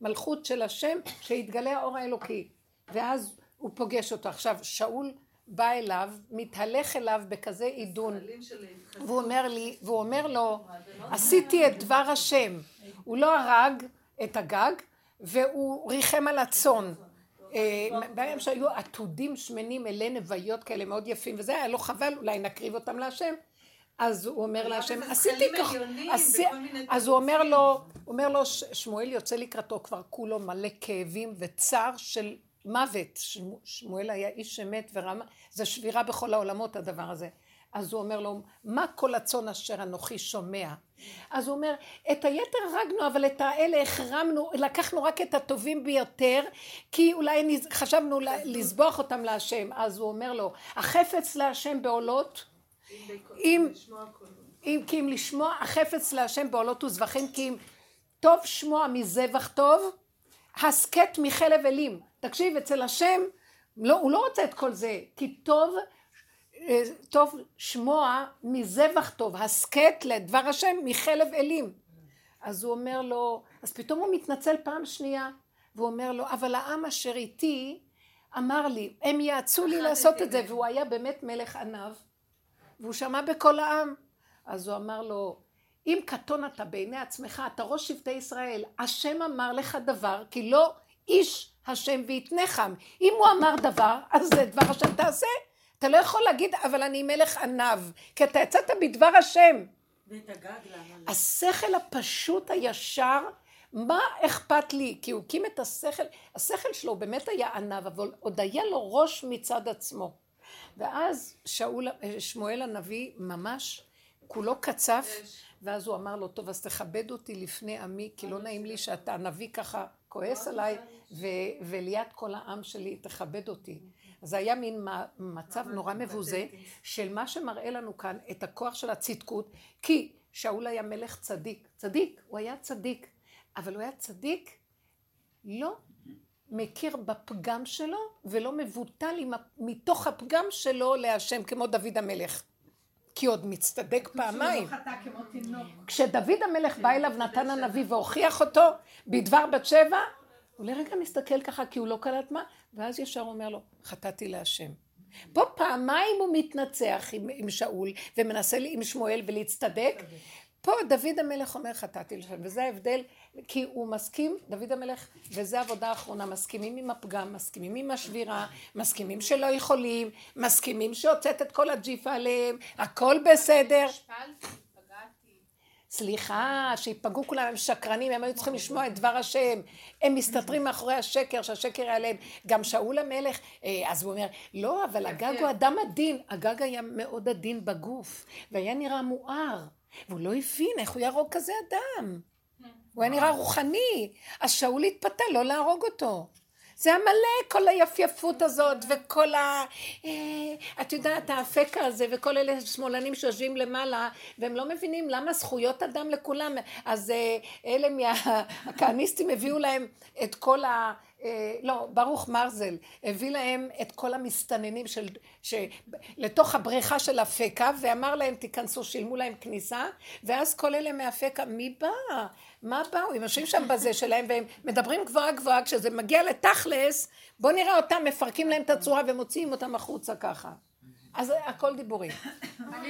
המלכות של השם, שהתגלה האור האלוקי. ואז הוא פוגש אותו. עכשיו שאול בא אליו, מתהלך אליו בכזה עידון, והוא אומר לו, עשיתי את דבר השם. הוא לא הרג את הגג, והוא ריחם על הצאן. בהם שהיו עתודים שמנים אלי נוויות כאלה מאוד יפים, וזה היה לא חבל, אולי נקריב אותם להשם. אז הוא אומר להשם, עשיתי כך. אז הוא אומר לו, שמואל יוצא לקראתו כבר כולו מלא כאבים וצער של מוות. שמואל היה איש שמת ורמה, זה שבירה בכל העולמות הדבר הזה. אז הוא אומר לו, מה כל הצאן אשר אנוכי שומע? אז הוא אומר, את היתר הרגנו, אבל את האלה החרמנו, לקחנו רק את הטובים ביותר, כי אולי חשבנו לזבוח אותם להשם. אז הוא אומר לו, החפץ להשם בעולות, כי אם לשמוע החפץ להשם בעולות וזבחים, כי אם טוב שמוע מזבח טוב, הסקט מחלב אלים. תקשיב, אצל השם, הוא לא רוצה את כל זה, כי טוב שמוע מזבח טוב, הסקט לדבר השם מחלב אלים. אז הוא אומר לו, אז פתאום הוא מתנצל פעם שנייה, והוא אומר לו, אבל העם אשר איתי אמר לי, הם יעצו לי לעשות את זה, והוא היה באמת מלך עניו, והוא שמע בכל העם. אז הוא אמר לו, אם קטון אתה בעיני עצמך, אתה ראש שבטי ישראל, השם אמר לך דבר, כי לא איש השם ויתנחם. אם הוא אמר דבר, אז זה דבר השם תעשה. אתה לא יכול להגיד, אבל אני מלך עניו, כי אתה יצאת בדבר השם. השכל הפשוט הישר, מה אכפת לי? כי הוא קים את השכל, השכל שלו באמת היה עניו, אבל עוד היה לו ראש מצד עצמו. ואז שמואל הנביא ממש כולו קצף, ואז הוא אמר לו, טוב, אז תכבד אותי לפני עמי, כי לא נעים לי שאתה הנביא ככה כועס עליי, וליד כל העם שלי תכבד אותי. זה היה מין מצב נורא מבוזה של מה שמראה לנו כאן את הכוח של הצדקות, כי שאול היה מלך צדיק. צדיק, הוא היה צדיק, אבל הוא היה צדיק לא מכיר בפגם שלו ולא מבוטל מתוך הפגם שלו להשם, כמו דוד המלך, כי עוד מצטדק פעמיים. כשדוד המלך בא אליו נתן הנביא והוכיח אותו בדבר בת שבע, הוא לרגע מסתכל ככה כי הוא לא קלט מה, ואז ישר אומר לו, חטאתי להשם. פה פעמיים הוא מתנצח עם שאול ומנסה עם שמואל ולהצטדק. פה דוד המלך אומר חטאתי לשם, וזה ההבדל, כי הוא מסכים, דוד המלך, וזה העבודה האחרונה, מסכימים עם הפגם, מסכימים עם השבירה, מסכימים שלא יכולים, מסכימים שהוצאת את כל הג'יפה עליהם, הכל בסדר. סליחה, שיפגעו כולם, הם שקרנים, הם היו צריכים לשמוע את דבר השם, הם מסתתרים מאחורי השקר, שהשקר היה עליהם, גם שאול המלך, אז הוא אומר, לא, אבל הגג הוא אדם עדין, הגג היה מאוד עדין בגוף, והיה נראה מואר, והוא לא הבין איך הוא יהרוג כזה אדם, הוא היה נראה רוחני, אז שאול התפתה לא להרוג אותו. זה המלא, כל היפייפות הזאת, וכל ה... את יודעת, האפקה הזה, וכל אלה שמאלנים שיושבים למעלה, והם לא מבינים למה זכויות אדם לכולם, אז אלה מהכהניסטים הביאו להם את כל ה... לא, ברוך מרזל הביא להם את כל המסתננים לתוך הבריכה של אפקה, ואמר להם תיכנסו, שילמו להם כניסה, ואז כל אלה מאפקה, מי בא? מה באו? הם יושבים שם בזה שלהם והם מדברים גבוהה גבוהה, כשזה מגיע לתכלס, בוא נראה אותם, מפרקים להם את הצורה ומוציאים אותם החוצה ככה. אז הכל דיבורים.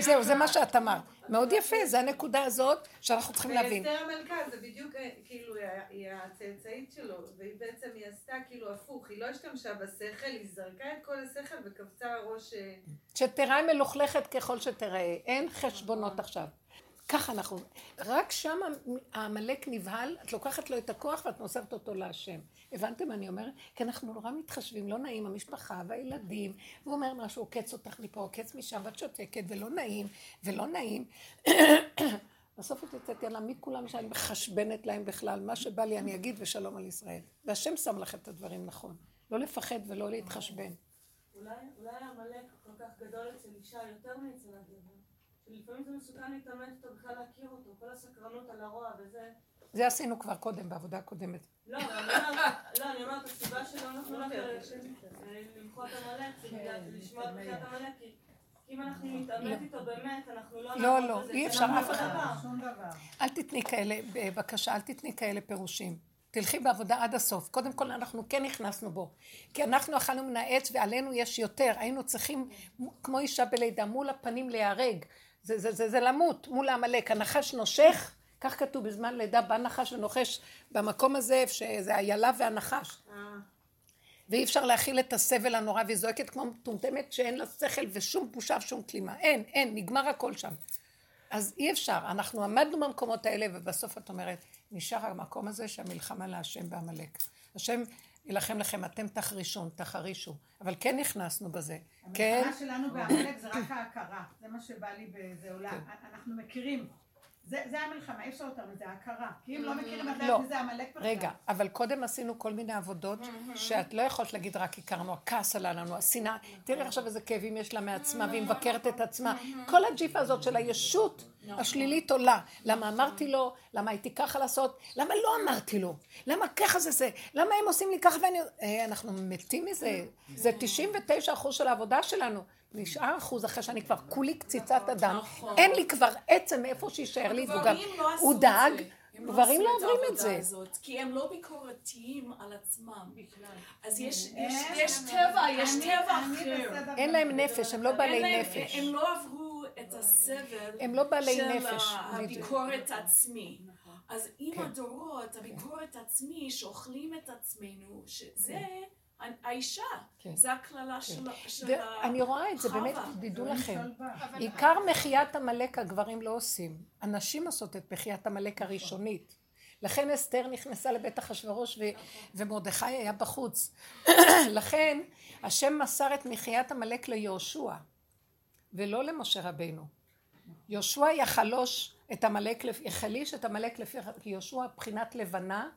זהו, זה מה שאת אמרת. מאוד יפה, זה הנקודה הזאת שאנחנו צריכים להבין. ואסתר המלכה, זה בדיוק, כאילו, היא הצאצאית שלו, והיא בעצם, היא עשתה כאילו הפוך, היא לא השתמשה בשכל, היא זרקה את כל השכל וקפצה הראש... שתראה מלוכלכת ככל שתראה, אין חשבונות עכשיו. ככה אנחנו, רק שם המלך נבהל, את לוקחת לו את הכוח ואת נוספת אותו להשם. הבנתם מה אני אומרת? כי אנחנו נורא מתחשבים, לא נעים, המשפחה והילדים, והוא אומר משהו, עוקץ אותך מפה, עוקץ משם, ואת שותקת, ולא נעים, ולא נעים. בסוף את יצאתי עליו, מי כולם שאני מחשבנת להם בכלל, מה שבא לי אני אגיד ושלום על ישראל. והשם שם לכם את הדברים נכון, לא לפחד ולא להתחשבן. אולי המלך כל כך גדול אצל אישה יותר מאצל הגבר. לפעמים זה מסוכן להתאמן אותו, בכלל להכיר אותו, כל הסקרנות על הרוע וזה... זה עשינו כבר קודם, בעבודה הקודמת. לא, אני אומרת, הסיבה שלא אנחנו לא למחות המלך, זה לשמוע את מחיית המלך, כי אם אנחנו מתאמנת איתו באמת, אנחנו לא... לא, אי אפשר אף אחד. אל תתני כאלה, בבקשה, אל תתני כאלה פירושים. תלכי בעבודה עד הסוף. קודם כל אנחנו כן נכנסנו בו, כי אנחנו אכלנו מן העץ ועלינו יש יותר. היינו צריכים, כמו אישה בלידה, מול הפנים להיהרג. זה למות מול המלך, הנחש נושך, כך כתוב בזמן לידה, בא נחש ונוחש במקום הזה, שזה איילה והנחש. ואי אפשר להכיל את הסבל הנורא, והיא זועקת כמו מטומטמת שאין לה שכל ושום בושה ושום כלימה. אין, נגמר הכל שם. אז אי אפשר, אנחנו עמדנו במקומות האלה, ובסוף את אומרת, נשאר המקום הזה שהמלחמה להשם בעמלק. השם ילחם לכם, אתם תחרישו, אבל כן נכנסנו בזה. המלחמה שלנו בעמלק זה רק ההכרה, זה מה שבא לי באיזה עולם. אנחנו מכירים, זה המלחמה, אי אפשר יותר מזה, ההכרה. כי אם לא מכירים את זה, זה עמלק פרקה. רגע, אבל קודם עשינו כל מיני עבודות, שאת לא יכולת להגיד רק הכרנו, הכעס עלינו, השנאה. תראי עכשיו איזה כאבים יש לה מעצמה, והיא מבקרת את עצמה. כל הג'יפה הזאת של הישות, השלילית עולה. למה אמרתי לו? למה הייתי ככה לעשות? למה לא אמרתי לו? למה ככה זה? למה הם עושים לי ככה ואני... אנחנו מתים מזה. זה 99% של העבודה שלנו. נשאר אחוז אחרי שאני כבר כולי קציצת אדם. אין לי כבר עצם איפה שישאר לי. הוא דאג. גברים לא עוברים את זה. כי הם לא ביקורתיים על עצמם. אז יש טבע, יש טבע אחר. אין להם נפש, הם לא בעלי נפש. הם לא עברו. את הסבל של הביקורת עצמי. אז עם הדורות, הביקורת עצמי, שאוכלים את עצמנו, שזה האישה, זה הכללה של החווה. אני רואה את זה, באמת, תדעו לכם. עיקר מחיית המלך הגברים לא עושים. הנשים עושות את מחיית המלך הראשונית. לכן אסתר נכנסה לבית אחשוורוש ומרדכי היה בחוץ. לכן, השם מסר את מחיית המלך ליהושע. ולא למשה רבינו. יהושע יחלוש את המלך, יחליש את המלך לפי יהושע בחינת לבנה,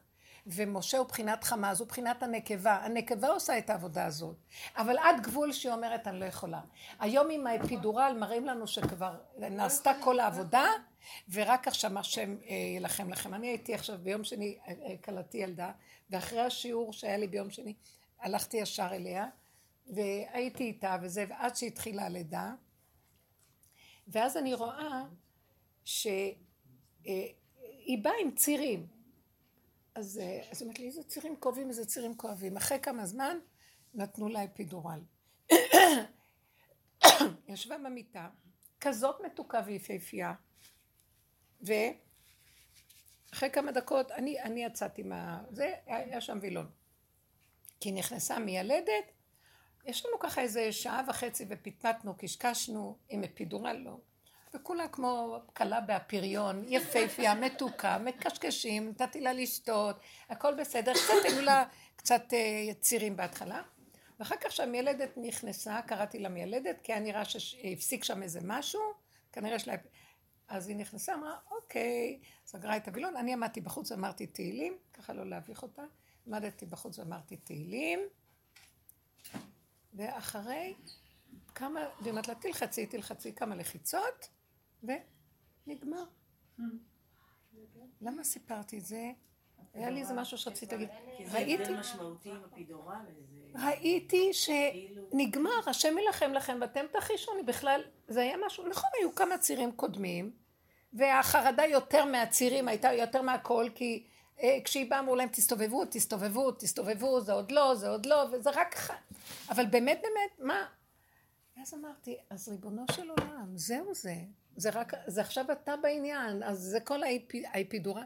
ומשה הוא בחינת חמה, זו בחינת הנקבה. הנקבה עושה את העבודה הזאת, אבל עד גבול שהיא אומרת אני לא יכולה. היום עם האפידורל מראים לנו שכבר נעשתה כל העבודה, ורק עכשיו השם ילחם לכם. אני הייתי עכשיו ביום שני, קלטתי ילדה, ואחרי השיעור שהיה לי ביום שני, הלכתי ישר אליה, והייתי איתה וזה, ועד שהתחילה הלידה, ואז אני רואה שהיא באה עם צירים. אז אמרתי לי, איזה צירים כואבים, איזה צירים כואבים. אחרי כמה זמן נתנו לה אפידורל. ישבה במיטה, כזאת מתוקה ויפהפייה, ואחרי כמה דקות, אני יצאתי מה... זה היה שם וילון. כי נכנסה מילדת, יש לנו ככה איזה שעה וחצי ופיטמטנו, קשקשנו עם אפידורל לא. וכולה כמו קלה באפיריון, יפהפייה, מתוקה, מקשקשים, נתתי לה לשתות, הכל בסדר, קצת היו לה קצת יצירים בהתחלה. ואחר כך שהמילדת נכנסה, קראתי לה מילדת, כי היה נראה שהפסיק שם איזה משהו, כנראה שלה... אז היא נכנסה, אמרה, אוקיי, סגרה את הווילון, אני עמדתי בחוץ ואמרתי תהילים, ככה לא להביך אותה, עמדתי בחוץ ואמרתי תהילים, ואחרי כמה, ואמרת לה, תלחצי כמה לחיצות, ונגמר. למה סיפרתי את זה? היה לי איזה משהו שרציתי להגיד, ראיתי שנגמר, השם ילחם לכם ואתם תחישו, אני בכלל, זה היה משהו, נכון, היו כמה צירים קודמים, והחרדה יותר מהצירים הייתה יותר מהכל, כי כשהיא באה אמרו להם תסתובבו, זה עוד לא, וזה רק אחד, אבל באמת, מה? אז אמרתי, אז ריבונו של עולם, זהו זה, זה עכשיו אתה בעניין, אז זה כל האפידור,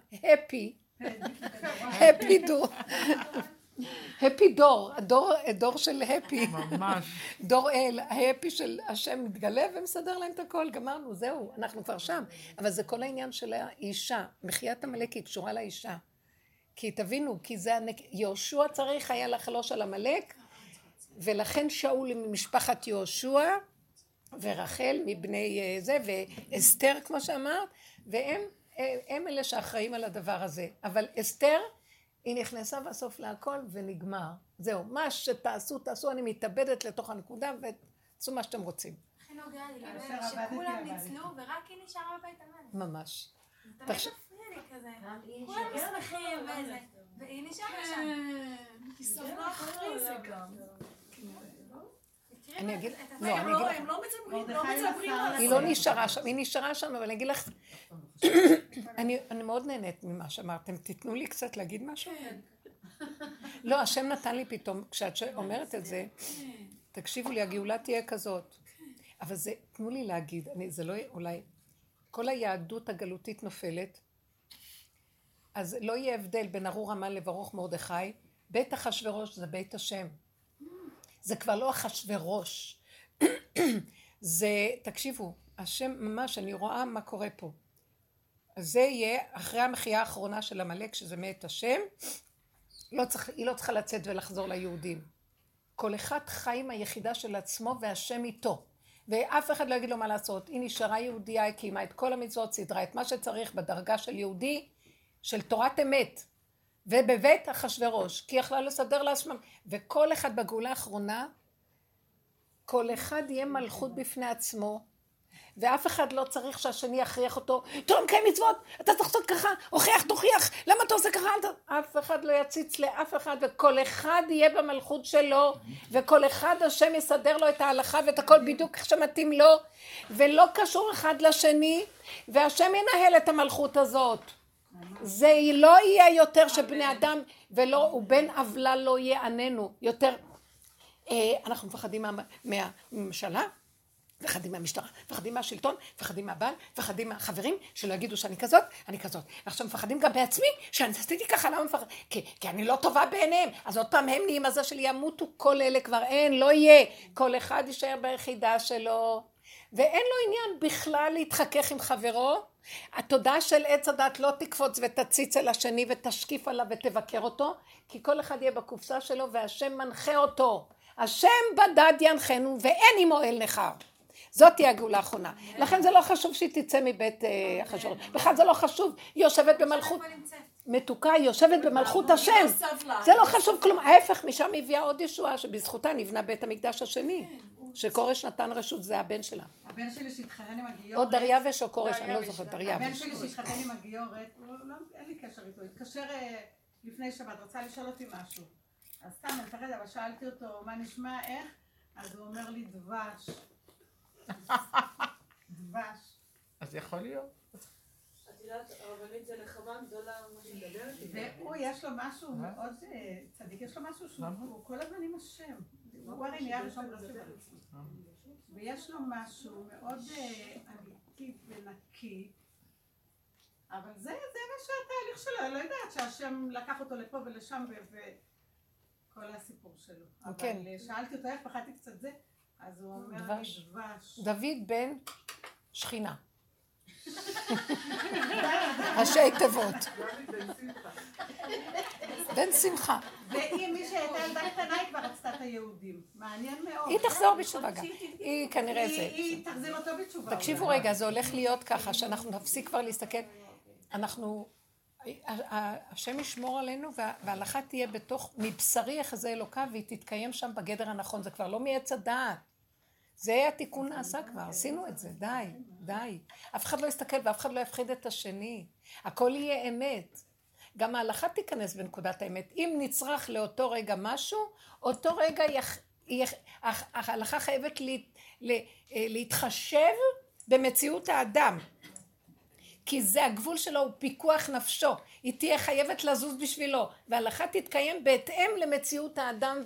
הדור של הפי, דור אל, ההפי של השם מתגלה ומסדר להם את הכל, גמרנו, זהו, אנחנו כבר שם, אבל זה כל העניין של האישה, מחיית המלך היא קשורה לאישה, כי תבינו, כי זה, יהושע צריך היה לחלוש על המלך, ולכן שאול ממשפחת יהושע, ורחל מבני זה, ואסתר כמו שאמרת, והם אלה שאחראים על הדבר הזה, אבל אסתר, היא נכנסה בסוף להכל ונגמר. זהו, מה שתעשו, אני מתאבדת לתוך הנקודה ותעשו מה שאתם רוצים. הכי נוגע לי, שכולם ניצלו ורק היא נשארה בבית המלך. ממש. אתה מפריע לי כזה, כולם מסמכים ואיזה, והיא נשארה שם. היא סברה אחרי זה גם. אני אגיד, לא, אני אגיד, היא לא נשארה שם, היא נשארה שם, אבל אני אגיד לך, אני מאוד נהנית ממה שאמרתם, תיתנו לי קצת להגיד משהו? לא, השם נתן לי פתאום, כשאת אומרת את זה, תקשיבו לי, הגאולה תהיה כזאת, אבל זה, תנו לי להגיד, זה לא, אולי, כל היהדות הגלותית נופלת, אז לא יהיה הבדל בין ארור המן לברוך מרדכי, בית אחשוורוש זה בית השם, זה כבר לא אחשוורוש, זה, תקשיבו, השם ממש, אני רואה מה קורה פה, אז זה יהיה אחרי המחייה האחרונה של המלך, שזה מאת השם, היא לא צריכה לצאת ולחזור ליהודים. כל אחד חי עם היחידה של עצמו והשם איתו, ואף אחד לא יגיד לו מה לעשות, היא נשארה יהודייה, היא קיימה את כל המצוות, סדרה את מה שצריך בדרגה של יהודי, של תורת אמת, ובבית אחשוורוש, כי יכלה לסדר לעצמם, וכל אחד בגאולה האחרונה, כל אחד יהיה מלכות בפני עצמו, ואף אחד לא צריך שהשני יכריח אותו, אתה לא מקיים מצוות, אתה צריך לעשות ככה, תוכיח, למה אתה עושה ככה? אף אחד לא יציץ לאף אחד, וכל אחד יהיה במלכות שלו, וכל אחד השם יסדר לו את ההלכה, ואת הכל בדיוק שמתאים לו, ולא קשור אחד לשני, והשם ינהל את המלכות הזאת. זה לא יהיה יותר שבני אדם, ובן עוולה לא יעננו, יותר, אנחנו מפחדים מהממשלה, פחדים מהמשטרה, פחדים מהשלטון, פחדים מהבעל, פחדים מהחברים שלא יגידו שאני כזאת, אני כזאת. עכשיו מפחדים גם בעצמי שאני עשיתי ככה, למה מפחד? כי אני לא טובה בעיניהם, אז עוד פעם הם נהיים הזה שלי, ימותו כל אלה כבר, אין, לא יהיה. כל אחד יישאר ביחידה שלו, ואין לו עניין בכלל להתחכך עם חברו. התודעה של עץ הדת לא תקפוץ ותציץ אל השני ותשקיף עליו ותבקר אותו, כי כל אחד יהיה בקופסה שלו והשם מנחה אותו. השם בדד ינחנו ואין עם אוהל נחר. זאת היא הגאולה האחרונה. לכן זה לא חשוב שהיא תצא מבית החשבות. בכלל זה לא חשוב, היא יושבת במלכות מתוקה, היא יושבת במלכות השם. זה לא חשוב כלום. ההפך, משם הביאה עוד ישועה שבזכותה נבנה בית המקדש השני. שקורש נתן רשות, זה הבן שלה. הבן שלי שהתחתן עם הגיורת. עוד דריווש או קורש, אני לא זוכרת, דריווש. הבן שלי שהתחתן עם הגיורת, אין לי קשר איתו, התקשר לפני שבת, רצה לשאול אותי משהו. אז סתם, אני מפחד, אבל שאלתי אותו, מה נשמע, איך? אז הוא אומר לי, דבש. דבש. אז יכול להיות. את יודעת, הרבנית זה נחמה גדולה, מה שמדברת איתה. והוא, יש לו משהו מאוד צדיק, יש לו משהו שהוא כל הזמן עם השם. הוא הרי נהיה ראשון ברסים על עצמו. ויש לו משהו מאוד אמיתי ונקי, אבל זה מה שהתהליך שלו, לא יודעת שהשם לקח אותו לפה ולשם וכל הסיפור שלו. אבל שאלתי אותו איך פחדתי קצת זה, אז הוא אומר דבש. דוד בן שכינה. ראשי תיבות. בן שמחה. והיא מי שהייתה ילדה קטנה היא כבר רצתה את היהודים. מעניין מאוד. היא תחזור בתשובה גם. היא כנראה זה. היא תחזיר אותו בתשובה. תקשיבו רגע, זה הולך להיות ככה שאנחנו נפסיק כבר להסתכל. אנחנו, השם ישמור עלינו וההלכה תהיה בתוך מבשרי יחזה אלוקה והיא תתקיים שם בגדר הנכון. זה כבר לא מעץ הדעת. זה התיקון נעשה כבר, עשינו את זה, די, די. אף אחד לא יסתכל ואף אחד לא יפחיד את השני. הכל יהיה אמת. גם ההלכה תיכנס בנקודת האמת. אם נצרח לאותו רגע משהו, אותו רגע ההלכה חייבת להתחשב במציאות האדם. כי זה הגבול שלו, הוא פיקוח נפשו. היא תהיה חייבת לזוז בשבילו. וההלכה תתקיים בהתאם למציאות האדם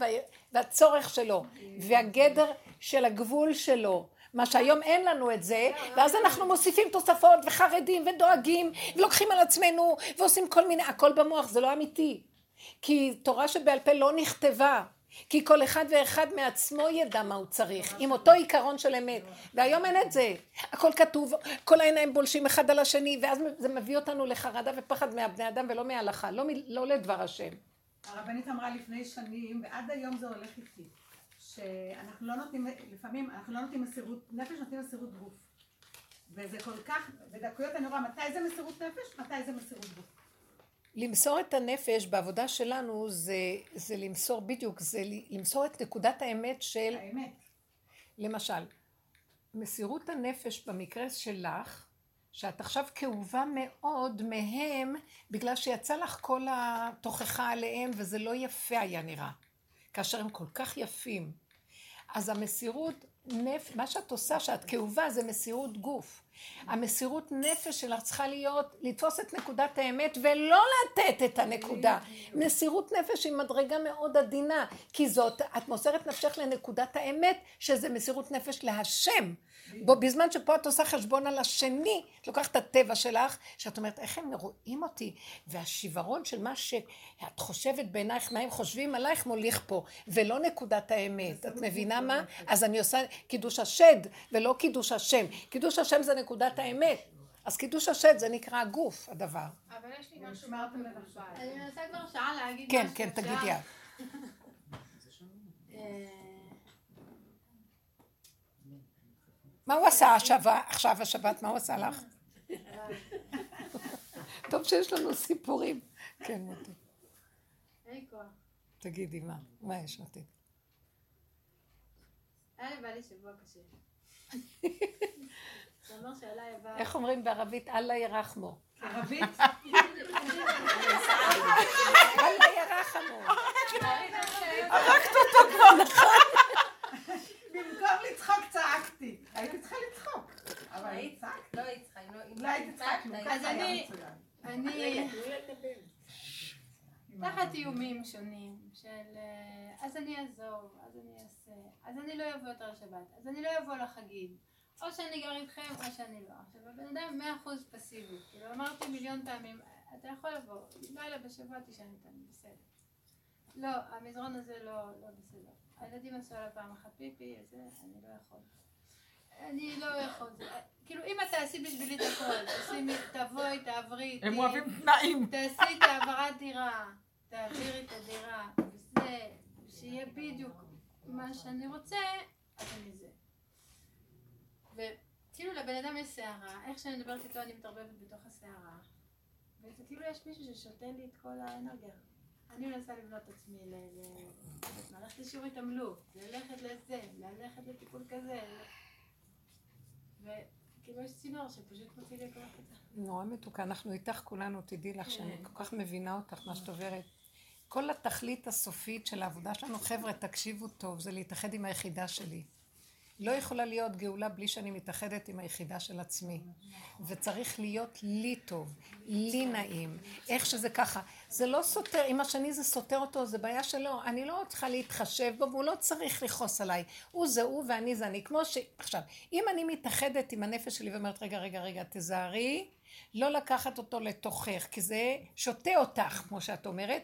והצורך שלו. והגדר של הגבול שלו, מה שהיום אין לנו את זה, ואז אנחנו מוסיפים תוספות וחרדים ודואגים ולוקחים על עצמנו ועושים כל מיני, הכל במוח, זה לא אמיתי, כי תורה שבעל פה לא נכתבה, כי כל אחד ואחד מעצמו ידע מה הוא צריך, עם אותו עיקרון של אמת, והיום אין את זה, הכל כתוב, כל העיניים בולשים אחד על השני, ואז זה מביא אותנו לחרדה ופחד מהבני אדם ולא מההלכה, לא לדבר השם. הרבנית אמרה לפני שנים, ועד היום זה הולך איתי. שאנחנו לא נותנים, לפעמים אנחנו לא נותנים מסירות נפש, נותנים מסירות גוף. וזה כל כך, בדקויות אני רואה, מתי זה מסירות נפש, מתי זה מסירות גוף. למסור את הנפש בעבודה שלנו זה למסור בדיוק, זה למסור את נקודת האמת של... האמת. למשל, מסירות הנפש במקרה שלך, שאת עכשיו כאובה מאוד מהם, בגלל שיצא לך כל התוכחה עליהם, וזה לא יפה היה נראה. כאשר הם כל כך יפים. אז המסירות נפש, מה שאת עושה שאת כאובה זה מסירות גוף. המסירות נפש שלה צריכה להיות, לתפוס את נקודת האמת ולא לתת את הנקודה. מסירות נפש היא מדרגה מאוד עדינה, כי זאת, את מוסרת נפשך לנקודת האמת, שזה מסירות נפש להשם. בזמן שפה את עושה חשבון על השני, את לוקחת את הטבע שלך, שאת אומרת, איך הם רואים אותי? והשיוורון של מה שאת חושבת בעינייך, מה הם חושבים עלייך מוליך פה, ולא נקודת האמת. את מבינה מה? אז אני עושה קידוש השד, ולא קידוש השם. קידוש השם זה נקודת האמת. אז קידוש השד זה נקרא הגוף, הדבר. אבל יש לי משהו. אני מנסה כבר שעה להגיד משהו. כן, כן, תגיד יד. מה הוא עשה עכשיו השבת? מה הוא עשה לך? טוב שיש לנו סיפורים. כן, מותי. אין כוח. תגידי מה, מה יש מותי? היה לי בא לי שבוע קשה. זה אומר שאלה יבא... איך אומרים בערבית? אללה ירחמו. ערבית? אללה ירחמו. ערקת אותו כבר נכון. במקום לצחוק צעקתי. הייתי צריכה לצחוק. אבל היית צעקת? לא היית צריכה. לא היית צעקת. אז אני... תחת איומים שונים של... אז אני אעזוב, אז אני אעשה, אז אני לא אבוא יותר לשבת, אז אני לא אבוא לחגים. או שאני גר איתכם או שאני לא. עכשיו, הבן אדם 100% פסיבי. כאילו, אמרתי מיליון פעמים, אתה יכול לבוא, לילה בשבת תשען איתנו, בסדר. לא, המזרון הזה לא בסדר. הילדים עשו עליו פעם אחת פיפי, אז אני לא יכול. אני לא יכול. כאילו, אם אתה עשי בשבילי את הכל, תבואי, תעברי, הם אוהבים תנאים. תעשי את העברת דירה, תעבירי את הדירה, וזה, שיהיה בדיוק מה שאני רוצה, אז אני זה. וכאילו, לבן אדם יש שערה, איך שאני מדברת איתו, אני מתערבבת בתוך השערה. וזה כאילו, יש מישהו ששותה לי את כל האנרגיה. אני מנסה לבנות את עצמי ללכת לשיעור התעמלות, ללכת לזה, ללכת לטיפול כזה. וכאילו יש צינור שפשוט מוציא לי כל החצה. נורא מתוקה, אנחנו איתך כולנו, תדעי לך שאני כל כך מבינה אותך, מה שאת עוברת. כל התכלית הסופית של העבודה שלנו, חבר'ה, תקשיבו טוב, זה להתאחד עם היחידה שלי. לא יכולה להיות גאולה בלי שאני מתאחדת עם היחידה של עצמי. וצריך להיות לי טוב, לי נעים, איך שזה ככה. זה לא סותר, אם השני זה סותר אותו, זה בעיה שלו. אני לא צריכה להתחשב בו, והוא לא צריך לחוס עליי. הוא זה הוא ואני זה אני. כמו ש... עכשיו, אם אני מתאחדת עם הנפש שלי ואומרת, רגע, רגע, רגע, תזהרי, לא לקחת אותו לתוכך, כי זה שותה אותך, כמו שאת אומרת.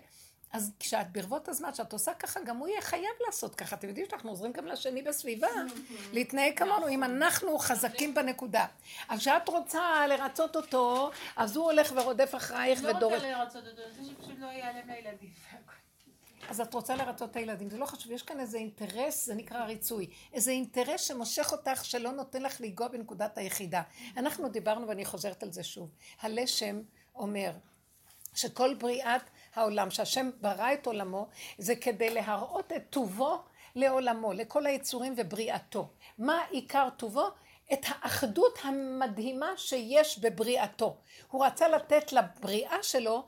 אז כשאת ברבות הזמן, כשאת עושה ככה, גם הוא יהיה חייב לעשות ככה. אתם יודעים שאנחנו עוזרים גם לשני בסביבה, להתנהג כמונו, אם אנחנו חזקים בנקודה. אז כשאת רוצה לרצות אותו, אז הוא הולך ורודף אחרייך ודורש. לא רוצה לרצות אותו, זה שפשוט לא ייעלם לילדים. אז את רוצה לרצות את הילדים, זה לא חשוב, יש כאן איזה אינטרס, זה נקרא ריצוי, איזה אינטרס שמושך אותך, שלא נותן לך להיגוע בנקודת היחידה. אנחנו דיברנו, ואני חוזרת על זה שוב. הלשם אומר שכל בריאת העולם, שהשם ברא את עולמו, זה כדי להראות את טובו לעולמו, לכל היצורים ובריאתו. מה עיקר טובו? את האחדות המדהימה שיש בבריאתו. הוא רצה לתת לבריאה שלו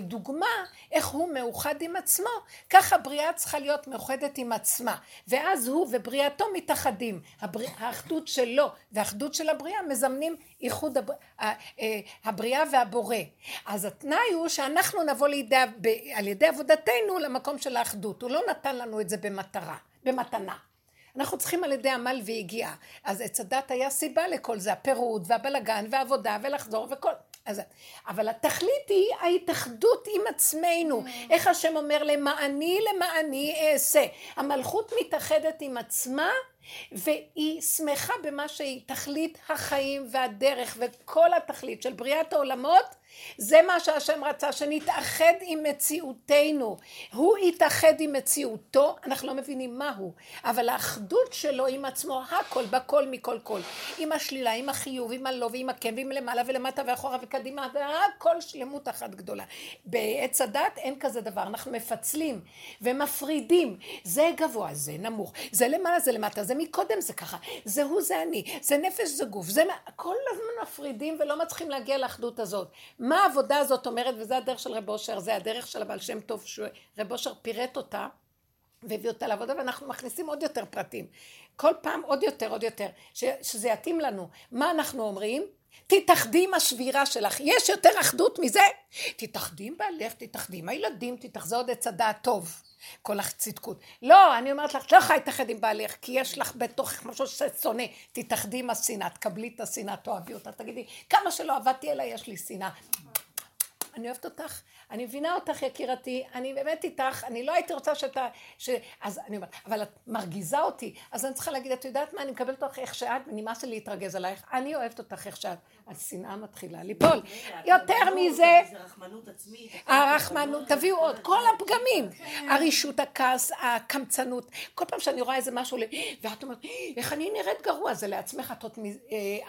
דוגמה איך הוא מאוחד עם עצמו. ככה הבריאה צריכה להיות מאוחדת עם עצמה, ואז הוא ובריאתו מתאחדים. האחדות שלו והאחדות של הבריאה מזמנים איחוד הבריאה והבורא. אז התנאי הוא שאנחנו נבוא על ידי עבודתנו למקום של האחדות. הוא לא נתן לנו את זה במתנה. אנחנו צריכים על ידי עמל והגיעה. אז אצל הדת היה סיבה לכל זה, הפירוד והבלגן והעבודה ולחזור וכל. אז, אבל התכלית היא ההתאחדות עם עצמנו. איך השם אומר, למעני אעשה. המלכות מתאחדת עם עצמה, והיא שמחה במה שהיא תכלית החיים והדרך, וכל התכלית של בריאת העולמות, זה מה שהשם רצה, שנתאחד עם מציאותנו. הוא יתאחד עם מציאותו, אנחנו לא מבינים מהו, אבל האחדות שלו עם עצמו, הכל, בכל, מכל, כל. עם השלילה, עם החיוב, עם הלא, ועם הכן, ועם למעלה ולמטה ואחורה וקדימה, והכל שלמות אחת גדולה. בעץ הדת אין כזה דבר, אנחנו מפצלים ומפרידים. זה גבוה, זה נמוך, זה למעלה, זה למטה, זה מקודם זה ככה, זה הוא זה אני, זה נפש זה גוף, זה כל הזמן מפרידים ולא מצליחים להגיע לאחדות הזאת. מה העבודה הזאת אומרת, וזה הדרך של רב אושר, זה הדרך של הבעל שם טוב, שרב אושר פירט אותה והביא אותה לעבודה, ואנחנו מכניסים עוד יותר פרטים, כל פעם עוד יותר, שזה יתאים לנו. מה אנחנו אומרים? תתאחדי עם השבירה שלך, יש יותר אחדות מזה? תתאחדי עם בעלך, תתאחדי עם הילדים, זה עוד הצדה הטוב. כל לך צדקות. לא, אני אומרת לך, לא יכולה להתאחד עם בעלך, כי יש לך בתוכך משהו ששונא, תתאחדי עם השנאה, תקבלי את השנאה, תאהבי אותה, תגידי, כמה שלא עבדתי אליי, יש לי שנאה. אני אוהבת אותך, אני מבינה אותך יקירתי, אני באמת איתך, אני לא הייתי רוצה שאתה, אז אני אומרת, אבל את מרגיזה אותי, אז אני צריכה להגיד, את יודעת מה, אני מקבלת אותך איך שאת, ונמאס לי להתרגז עלייך, אני אוהבת אותך איך שאת, השנאה מתחילה ליפול. יותר מזה, הרחמנות, תביאו עוד, כל הפגמים, הרישות, הכעס, הקמצנות, כל פעם שאני רואה איזה משהו, ואת אומרת, איך אני נראית גרוע, זה לעצמך,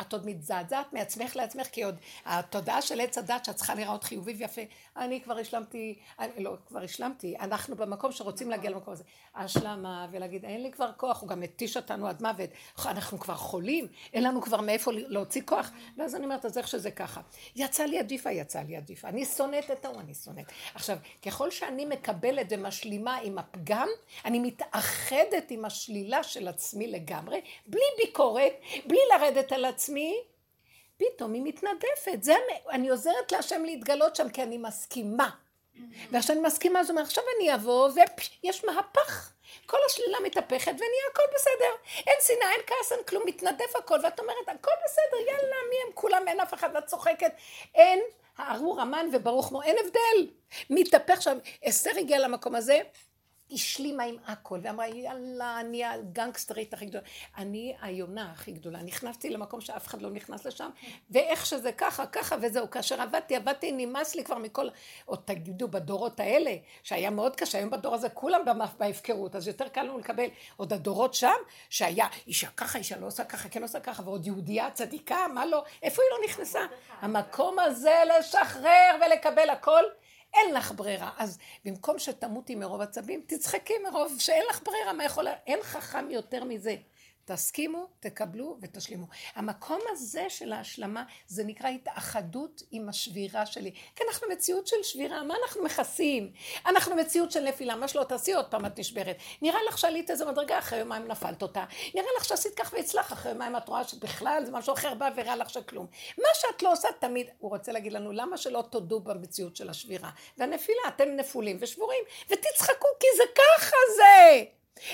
את עוד מתזעזעת מעצמך לעצמך, כי עוד התודעה של עץ הדת שאת צריכה לראות חיובי ויפה, כבר השלמתי, אנחנו במקום שרוצים להגיע למקום הזה, השלמה, ולהגיד, אין לי כבר כוח, הוא גם מתיש אותנו עד מוות, אנחנו כבר חולים, אין לנו כבר מאיפה להוציא כוח, ואז אני אומרת, אז איך שזה ככה? יצא לי עדיפה, אני שונאת את ההוא, עכשיו, ככל שאני מקבלת ומשלימה עם הפגם, אני מתאחדת עם השלילה של עצמי לגמרי, בלי ביקורת, בלי לרדת על עצמי, פתאום היא מתנדפת, אני עוזרת להשם להתגלות שם, כי אני מסכימה. ועכשיו אני מסכימה, זאת אומרת, עכשיו אני אבוא, ויש מהפך. כל השלילה מתהפכת, ונהיה הכל בסדר. אין שנאה, אין כעס, אין כלום, מתנדף הכל, ואת אומרת, הכל בסדר, יאללה, מי הם כולם, אין אף אחד, ואת צוחקת. אין, הארור המן וברוך מו, אין הבדל. מתהפך שם, אסתר הגיעה למקום הזה, השלימה עם הכל, ואמרה, יאללה, אני הגנגסטרית הכי גדולה, אני היונה הכי גדולה, נכנסתי למקום שאף אחד לא נכנס לשם, ואיך שזה ככה, וזהו, כאשר עבדתי, נמאס לי כבר מכל, או תגידו, בדורות האלה, שהיה מאוד קשה, היום בדור הזה, כולם בהפקרות, אז יותר קל לנו לקבל, עוד הדורות שם, שהיה אישה ככה, אישה לא עושה ככה, כן לא עושה ככה, ועוד יהודייה, צדיקה, מה לא, איפה היא לא נכנסה? המקום הזה לשחרר ולקבל הכל, אין לך ברירה. אז במקום שתמותי מרוב עצבים, תצחקי מרוב שאין לך ברירה, מה יכולה, אין חכם יותר מזה. תסכימו, תקבלו ותשלימו. המקום הזה של ההשלמה, זה נקרא התאחדות עם השבירה שלי. כי אנחנו מציאות של שבירה, מה אנחנו מכסים? אנחנו מציאות של נפילה, מה שלא תעשי עוד פעם את נשברת. נראה לך שעלית איזה מדרגה, אחרי יומיים נפלת אותה. נראה לך שעשית כך והצלח, אחרי יומיים את רואה שבכלל זה משהו אחר בא וראה לך שכלום. מה שאת לא עושה תמיד, הוא רוצה להגיד לנו, למה שלא תודו במציאות של השבירה? והנפילה, אתם נפולים ושבורים, ותצחקו כי זה ככה זה.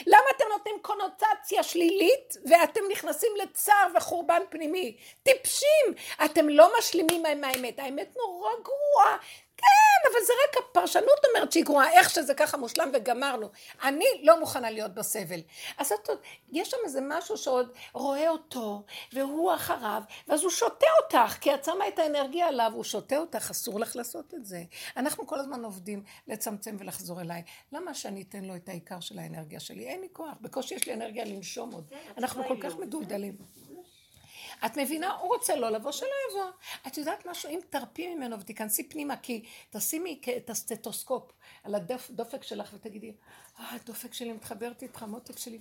למה אתם נותנים קונוטציה שלילית ואתם נכנסים לצער וחורבן פנימי? טיפשים, אתם לא משלימים עם האמת, האמת נורא גרועה, כן, אבל זה רק הפרשנות אומרת שהיא גרועה, איך שזה ככה מושלם וגמרנו, אני לא מוכנה להיות בסבל. אז יש שם איזה משהו שעוד רואה אותו והוא אחריו, ואז הוא שותה אותך, כי את שמה את האנרגיה עליו, הוא שותה אותך, אסור לך לעשות את זה. אנחנו כל הזמן עובדים לצמצם ולחזור אליי, למה שאני אתן לו את העיקר של האנרגיה שלי? אין לי כוח, בקושי יש לי אנרגיה לנשום עוד, אנחנו כל כך מדולדלים. את מבינה, הוא רוצה לא לבוא שלא יבוא. את יודעת משהו, אם תרפי ממנו ותיכנסי פנימה, כי תשימי את הסטטוסקופ על הדופק שלך ותגידי, הדופק שלי מתחברת איתך, מותק שלי,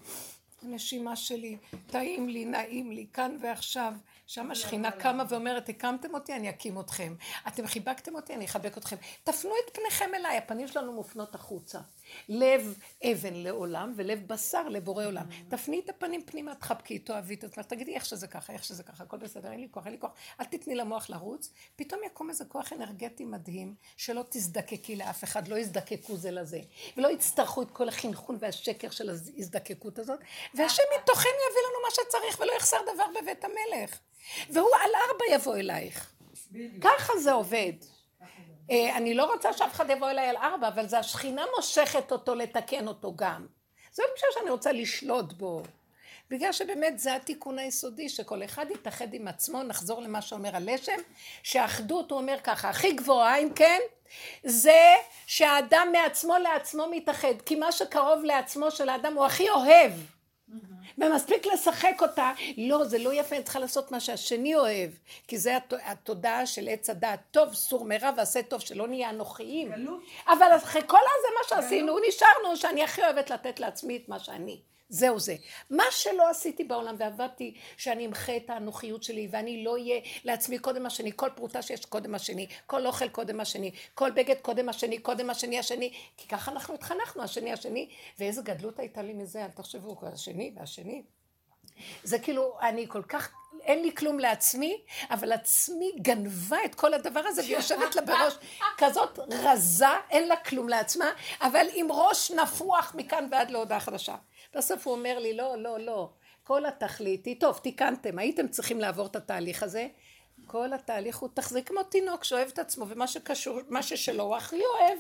הנשימה שלי, טעים לי, נעים לי, כאן ועכשיו. שם השכינה קמה ואומרת, הקמתם אותי, אני אקים אתכם. אתם חיבקתם אותי, אני אחבק אתכם. תפנו את פניכם אליי, הפנים שלנו מופנות החוצה. לב אבן לעולם ולב בשר לבורא עולם. תפני את הפנים פנימה, תחבקי, תאהבי את עצמך, תגידי איך שזה ככה, איך שזה ככה, הכל בסדר, אין לי כוח, אין לי כוח, אל תתני למוח לרוץ. פתאום יקום איזה כוח אנרגטי מדהים, שלא תזדקקי לאף אחד, לא יזדקקו זה לזה, ולא יצטרכו את כל החינכון והשקר של ההזדקקות הזאת, והשם מתוכן יביא לנו מה שצריך, ולא יחסר דבר בבית המלך, והוא על 4 יבוא אלייך. ככה זה עובד. אני לא רוצה שאף אחד יבוא אליי על 4, אבל זה השכינה מושכת אותו לתקן אותו גם. זה לא בשביל שאני רוצה לשלוט בו. בגלל שבאמת זה התיקון היסודי, שכל אחד יתאחד עם עצמו, נחזור למה שאומר הלשם, שהאחדות הוא אומר ככה, הכי גבוהה אם כן, זה שהאדם מעצמו לעצמו מתאחד, כי מה שקרוב לעצמו של האדם הוא הכי אוהב. ומספיק לשחק אותה, לא, זה לא יפה, אני צריכה לעשות מה שהשני אוהב, כי זה התודעה של עץ הדעת, טוב, סור מרע ועשה טוב, שלא נהיה אנוכיים, אבל אחרי כל הזה מה שעשינו, נשארנו שאני הכי אוהבת לתת לעצמי את מה שאני, זהו זה. מה שלא עשיתי בעולם ועבדתי שאני אמחה את האנוכיות שלי ואני לא אהיה לעצמי קודם השני, כל פרוטה שיש קודם השני, כל אוכל קודם השני, כל בגד קודם השני, קודם השני, כי ככה אנחנו התחנכנו, השני, ואיזה גדלות הייתה לי מזה, אל תחשבו, השני. זה כאילו, אני כל כך, אין לי כלום לעצמי, אבל עצמי גנבה את כל הדבר הזה ויושבת לה בראש כזאת רזה, אין לה כלום לעצמה, אבל עם ראש נפוח מכאן ועד להודעה חדשה. בסוף הוא אומר לי, לא, לא, לא, כל התכלית היא, טוב, תיקנתם, הייתם צריכים לעבור את התהליך הזה, כל התהליך הוא תחזיק כמו תינוק שאוהב את עצמו, ומה שקשור, מה ששלו הוא הכי אוהב,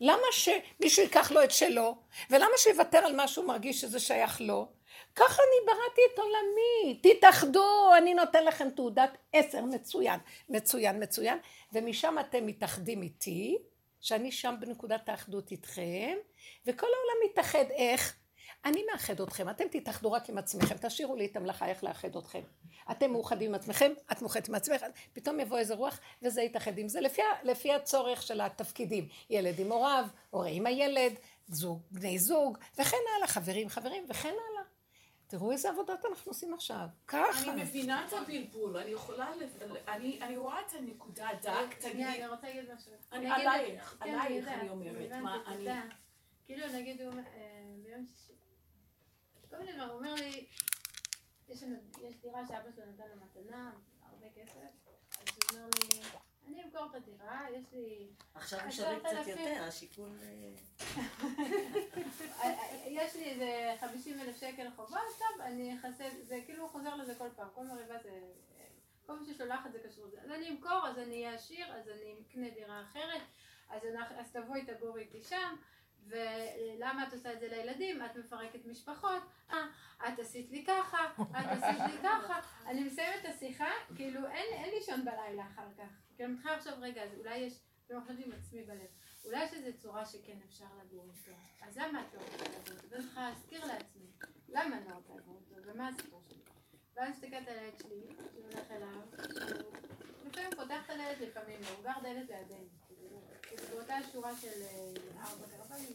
למה שמישהו ייקח לו את שלו, ולמה שיוותר על משהו מרגיש שזה שייך לו, ככה אני בראתי את עולמי, תתאחדו, אני נותן לכם תעודת 10, מצוין, מצוין, מצוין, ומשם אתם מתאחדים איתי, שאני שם בנקודת האחדות איתכם, וכל העולם מתאחד איך? אני מאחד אתכם, אתם תתאחדו רק עם עצמכם, תשאירו לי את המלאכה איך לאחד אתכם. אתם מאוחדים עם עצמכם, את מאוחדת עם עצמך, פתאום יבוא איזה רוח וזה יתאחד עם זה, לפי הצורך של התפקידים, ילד עם הוריו, הורה עם הילד, זוג, בני זוג, וכן הלאה, חברים, וכן הלאה. תראו איזה עבודות אנחנו עושים עכשיו, ככה. אני מבינה את הבלבול, אני יכולה, אני רואה את הנקודה דק, תגיד. אני רוצה להגיד משהו. עלייך אני אומרת, מה אני... כאילו נגיד הוא ביום שישי, כל מיני דבר, הוא אומר לי, יש דירה שאבא שלו נתן למתנה, הרבה כסף, אז הוא אומר לי, אני אמכור את הדירה, יש לי... עכשיו משלם קצת יותר, השיקול... יש לי איזה 50,000 שקל חובה, טוב, אני אחסה, זה כאילו חוזר לזה כל פעם, כל מריבה זה... כל מי ששולח את זה קשור, אז אני אמכור, אז אני אהיה עשיר, אז אני אמקנה דירה אחרת, אז תבואי תגור איתי שם, ולמה את עושה את זה לילדים? את מפרקת משפחות, את עשית לי ככה, אני מסיימת את השיחה, כאילו אין לישון בלילה אחר כך, כאילו מתחיל עכשיו רגע, אז אולי יש, אני חושבת עם עצמי בלב, אולי יש איזו צורה שכן אפשר לגור אותו, אז למה את לא רוצה לגור אותו? ואני צריכה להזכיר לעצמי, למה אני לא רוצה לגור אותו? ומה הסיפור שלי? ואז מסתכלת על הילד שלי, שהוא הולך אליו, לפעמים פותחת על הילד, לפעמים לא, הוא גר דלת לידינו. זה באותה שורה של 4 קרפנים.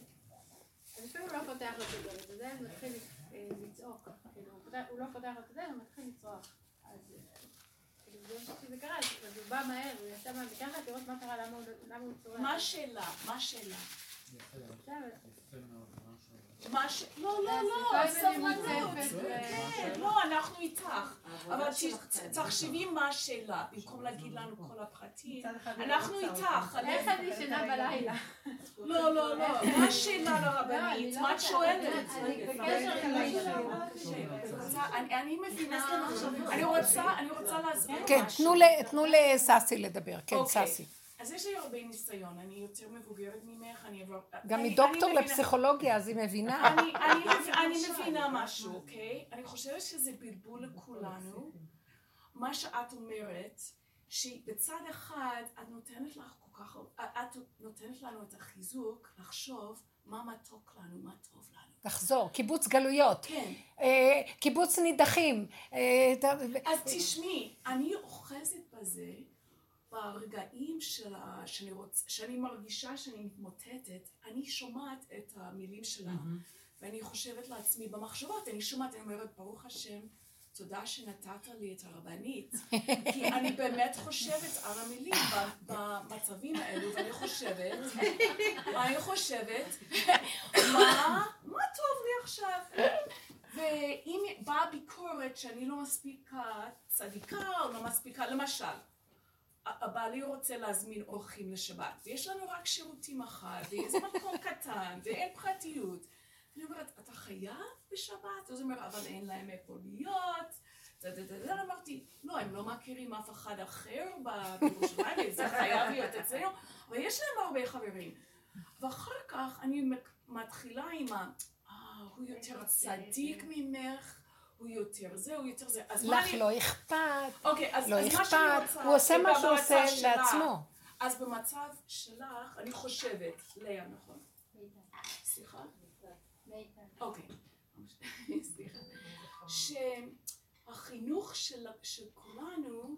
אני חושב הוא לא פותח לו את הדלת, אז זה מתחיל לצעוק, כאילו, הוא לא פותח את זה, הוא מתחיל לצרוח. אז בגלל שזה קרה, אז הוא בא מהר, הוא יצא מהמקרה, תראות מה קרה, למה הוא צורח. מה השאלה? מה השאלה? לא, לא, לא, סבלנות. כן, לא, אנחנו איתך. אבל תחשבי מה השאלה, במקום להגיד לנו כל הפרטים. אנחנו איתך. איך אני שנה בלילה? לא, לא, לא. מה השאלה לרבנית? מה את שואלת? אני מבינה. אני רוצה להסביר משהו. כן, תנו לססי לדבר. כן, ססי. אז יש לי הרבה ניסיון, אני יותר מבוגרת ממך, אני אעבור... גם היא דוקטור לפסיכולוגיה, אז היא מבינה. אני מבינה משהו, אוקיי? אני חושבת שזה בלבול לכולנו. מה שאת אומרת, שבצד אחד את נותנת לך כל כך... את נותנת לנו את החיזוק לחשוב מה מתוק לנו, מה טוב לנו. לחזור, קיבוץ גלויות. כן. קיבוץ נידחים. אז תשמעי, אני אוחזת בזה, ברגעים שאני מרגישה שאני מתמוטטת, אני שומעת את המילים שלה, ואני חושבת לעצמי במחשבות, אני אומרת, ברוך השם, תודה שנתת לי את הרבנית, כי אני באמת חושבת על המילים במצבים האלו, ואני חושבת, מה טוב לי עכשיו? ואם באה ביקורת שאני לא מספיקה צדיקה, או לא מספיקה, למשל, הבעלי רוצה להזמין אורחים לשבת, ויש לנו רק שירותים אחד, וזה מקום קטן, ואין פרטיות. אני אומרת, אתה חייב בשבת? אז אומרת, אבל אין להם איפה להיות. אמרתי, לא, הם לא מכירים אף אחד אחר בירושלים, זה חייב להיות אצלנו, אבל יש להם הרבה חברים. ואחר כך אני מתחילה עם הוא יותר צדיק ממך, הוא יותר זה, אז מה אני... לך לא אכפת, לא אכפת, הוא עושה מה שהוא עושה לעצמו. אז במצב שלך, אני חושבת, ליה, נכון? סליחה? אוקיי, סליחה. שהחינוך של כולנו,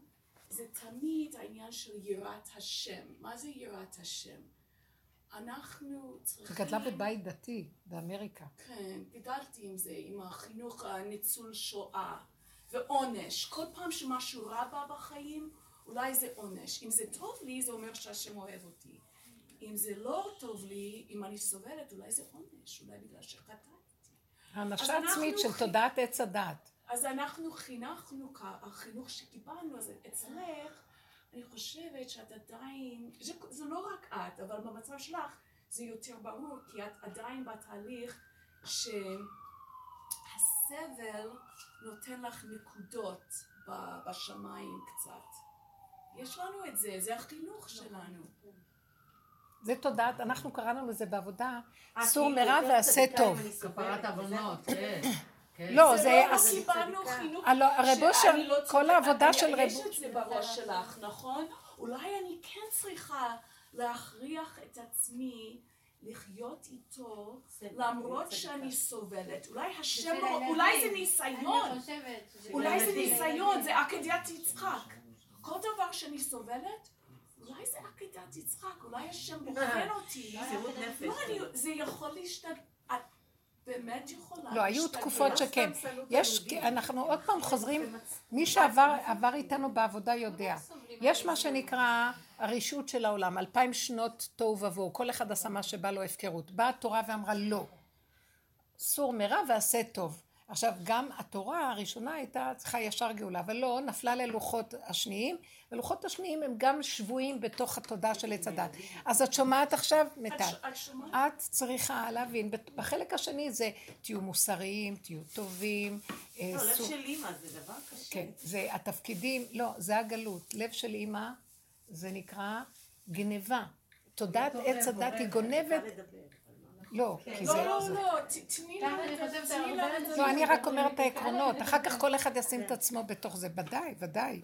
זה תמיד העניין של יראת השם. מה זה יראת השם? אנחנו צריכים... גדלה בבית דתי, באמריקה. כן, גדלתי עם זה, עם החינוך הניצול שואה ועונש. כל פעם שמשהו רע בא בחיים, אולי זה עונש. אם זה טוב לי, זה אומר שהשם אוהב אותי. אם זה לא טוב לי, אם אני סובלת, אולי זה עונש, אולי בגלל שחטאתי. הנפשה עצמית של תודעת עץ הדת. אז אנחנו חינכנו, החינוך שקיבלנו, אז אצלך, אני חושבת שאת עדיין, זה לא רק את, אבל במצב שלך זה יותר ברור, כי את עדיין בתהליך שהסבל נותן לך נקודות בשמיים קצת. יש לנו את זה, זה החינוך שלנו. זה תודעת, אנחנו קראנו לזה בעבודה, סור מרע ועשה טוב. כפרת עוונות, כן. לא, זה... כל העבודה של רבוש... יש את זה בראש שלך, נכון? אולי אני כן צריכה להכריח את עצמי לחיות איתו, למרות שאני סובלת. אולי השם... אולי זה ניסיון. זה עקדת יצחק. כל דבר שאני סובלת, אולי זה עקדת יצחק. אולי השם בוחן אותי. זה יכול להשתגע. באמת יכולה. לא, היו תקופות שכן. יש, אנחנו עוד פעם חוזרים, מי שעבר איתנו בעבודה יודע. יש מה שנקרא הרישות של העולם, 2000 שנות תוהו ובוהו, כל אחד עשה מה שבא לו הפקרות. באה התורה ואמרה לא, סור מרע ועשה טוב. עכשיו גם התורה הראשונה הייתה צריכה ישר גאולה, אבל לא, נפלה ללוחות השניים, ולוחות השניים הם גם שבויים בתוך התודעה של עץ הדת. אז את שומעת עכשיו, את צריכה להבין, בחלק השני זה תהיו מוסריים, תהיו טובים. לב של אימא זה דבר קשה. כן, זה התפקידים, לא, זה הגלות. לב של אימא זה נקרא גניבה. תודעת עץ הדת היא גונבת. לא, כי זה... לא, לא, תני לה... לא, אני רק אומרת את העקרונות, אחר כך כל אחד ישים את עצמו בתוך זה, ודאי, ודאי.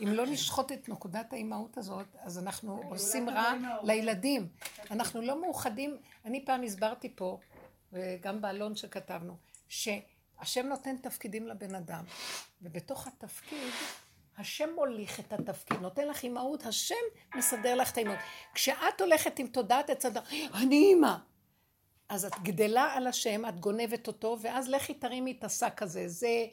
אם לא נשחוט את נקודת האימהות הזאת, אז אנחנו עושים רע לילדים. אנחנו לא מאוחדים, אני פעם הסברתי פה, וגם באלון שכתבנו, שהשם נותן תפקידים לבן אדם, ובתוך התפקיד, השם מוליך את התפקיד, נותן לך אימהות, השם מסדר לך את האימהות. כשאת הולכת עם תודעת הצד, אני אימא. אז את גדלה על השם, את גונבת אותו, ואז לכי תרימי את השק הזה, זה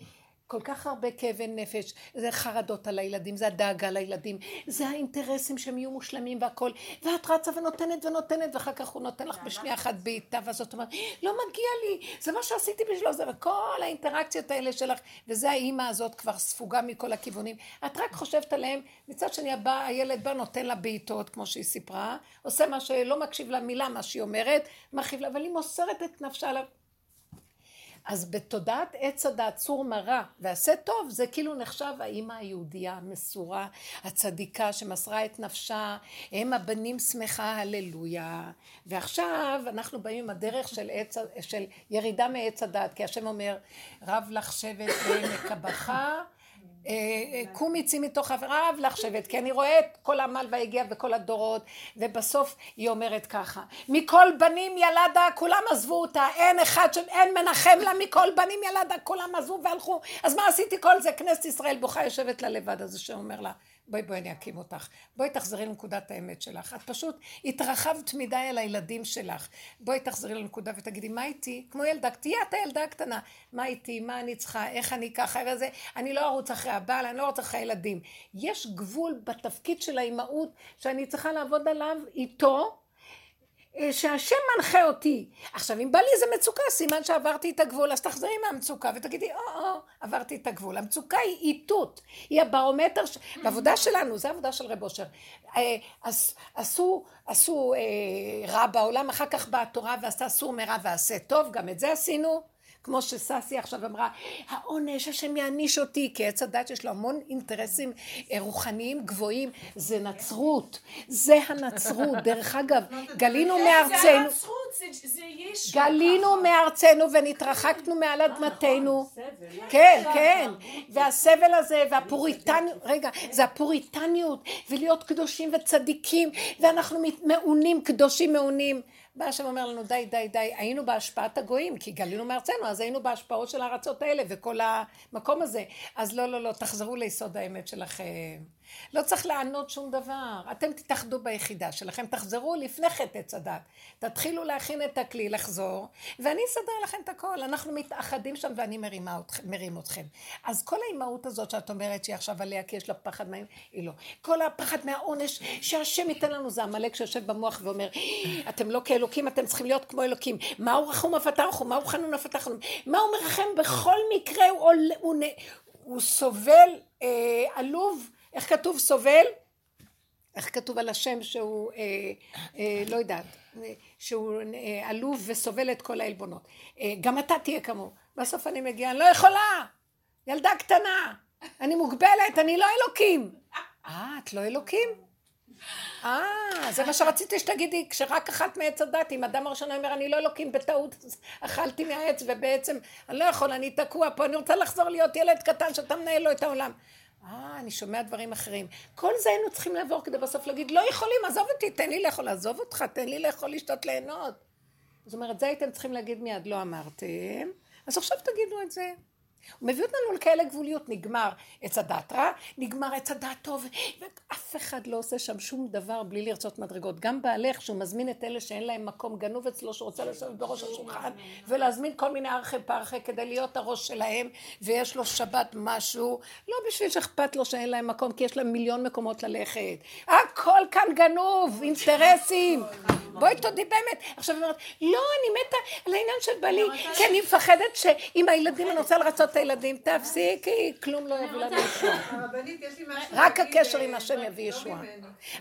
כל כך הרבה כאבי נפש, זה חרדות על הילדים, זה הדאגה על הילדים, זה האינטרסים שהם יהיו מושלמים והכל, ואת רצה ונותנת ונותנת, ואחר כך הוא נותן לך בשנייה אחת בעיטה, ואז זאת אומרת, לא מגיע לי, זה מה שעשיתי בשבילו, זה וכל האינטראקציות האלה שלך, וזה האימא הזאת כבר ספוגה מכל הכיוונים, את רק חושבת עליהם, מצד שני הילד בא נותן לה בעיטות, כמו שהיא סיפרה, עושה מה שלא מקשיב לה מילה, מה שהיא אומרת, מחריב לה, אבל היא מוסרת את נפשה עליו. אז בתודעת עץ הדעת סור מרע ועשה טוב, זה כאילו נחשב האמא היהודייה המסורה, הצדיקה שמסרה את נפשה, הם הבנים שמחה, הללויה. ועכשיו אנחנו באים עם הדרך של ירידה מעץ הדעת, כי השם אומר, רב לך שבט ומקבחה, קום יצאי מתוך הרב לך שבט, כי אני רואה את כל העמל והגיע וכל הדורות, ובסוף היא אומרת ככה, מכל בנים ילדה כולם עזבו אותה, אין אחד שאין מנחם לה, מכל בנים ילדה כולם עזבו והלכו, אז מה עשיתי כל זה? כנסת ישראל בוכה, יושבת לה לבד. אז שאומר לה, בואי אני אקים אותך, בואי תחזרי לנקודת האמת שלך, את פשוט התרחבת מדי על הילדים שלך, בואי תחזרי לנקודה ותגידי מה איתי, כמו ילדה, תהיה את הילדה הקטנה, מה איתי, מה אני צריכה, איך אני ככה וזה, אני לא ארוץ אחרי הבעל, אני לא ארוץ אחרי הילדים, יש גבול בתפקיד של האימהות שאני צריכה לעבוד עליו איתו, שהשם מנחה אותי. עכשיו אם בא לי איזה מצוקה, סימן שעברתי את הגבול, אז תחזרי מהמצוקה ותגידי עברתי את הגבול. המצוקה היא איתות, היא הברומטר בעבודה שלנו, זה עבודה של רב אושר. עשו רע בעולם, אחר כך באה התורה ועשתה סור מרע ועשה טוב, גם את זה עשינו. כמו שססי עכשיו אמרה, העונש השם יעניש אותי, כי עץ הדת שיש לו המון אינטרסים רוחניים גבוהים, זה נצרות, זה הנצרות, דרך אגב, גלינו מארצנו, גלינו מארצנו ונתרחקנו מעל אדמתנו, כן, כן, והסבל הזה והפוריטניות, רגע, זה הפוריטניות, ולהיות קדושים וצדיקים, ואנחנו מעונים, קדושים מעונים, בא השם אומר לנו די די די, היינו בהשפעת הגויים, כי גלינו מארצנו, אז היינו בהשפעות של הארצות האלה וכל המקום הזה, אז לא לא לא, תחזרו ליסוד האמת שלכם, לא צריך לענות שום דבר, אתם תתאחדו ביחידה שלכם, תחזרו לפני חטא צדת, תתחילו להכין את הכלי לחזור, ואני אסדר לכם את הכל, אנחנו מתאחדים שם ואני מרים אתכם. אז כל האימהות הזאת שאת אומרת שהיא עכשיו עליה, כי יש לה פחד מהאימא, היא לא, כל הפחד מהעונש שהשם ייתן לנו, זה המלאק שיושב במוח ואומר, אתם לא כאלוקים, אתם צריכים להיות כמו אלוקים, מה הוא רחום הפתחנו, מה הוא חנון הפתחנו, מה הוא מרחם בכל מקרה, הוא סובל עלוב, איך כתוב סובל? איך כתוב על השם שהוא, לא יודעת, שהוא עלוב וסובל את כל העלבונות. גם אתה תהיה כמו. בסוף אני מגיעה, אני לא יכולה, ילדה קטנה, אני מוגבלת, אני לא אלוקים. את לא אלוקים? זה מה שרציתי שתגידי, כשרק אכלת מעץ הדת, אם אדם הראשון אומר, אני לא אלוקים, בטעות אכלתי מהעץ, ובעצם אני לא יכול, אני תקוע פה, אני רוצה לחזור להיות ילד קטן שאתה מנהל לו את העולם. אני שומע דברים אחרים. כל זה היינו צריכים לעבור כדי בסוף להגיד, לא יכולים, עזוב אותי, תן לי לאכול, עזוב אותך, תן לי לאכול, לשתות, ליהנות. זאת אומרת, זה הייתם צריכים להגיד מיד, לא אמרתם, אז עכשיו תגידו את זה. הוא מביא אותנו לכאלה גבוליות, נגמר עץ הדעת רע, נגמר עץ הדעת טוב, ואף אחד לא עושה שם שום דבר בלי לרצות מדרגות. גם בעלך שהוא מזמין את אלה שאין להם מקום, גנוב אצלו שרוצה לשבת בראש השולחן, ולהזמין כל מיני ערכי פרחי כדי להיות הראש שלהם, ויש לו שבת משהו, לא בשביל שאכפת לו שאין להם מקום, כי יש להם מיליון מקומות ללכת. הכל כאן גנוב, אינטרסים. בואי תודי באמת. עכשיו אומרת, לא, אני מתה על העניין של בעלי, כי אני מפחדת שאם הילדים אני רוצה לרצות את הילדים, תפסיקי, כלום לא יביא לנו ישועה. רק הקשר עם השם יביא ישועה.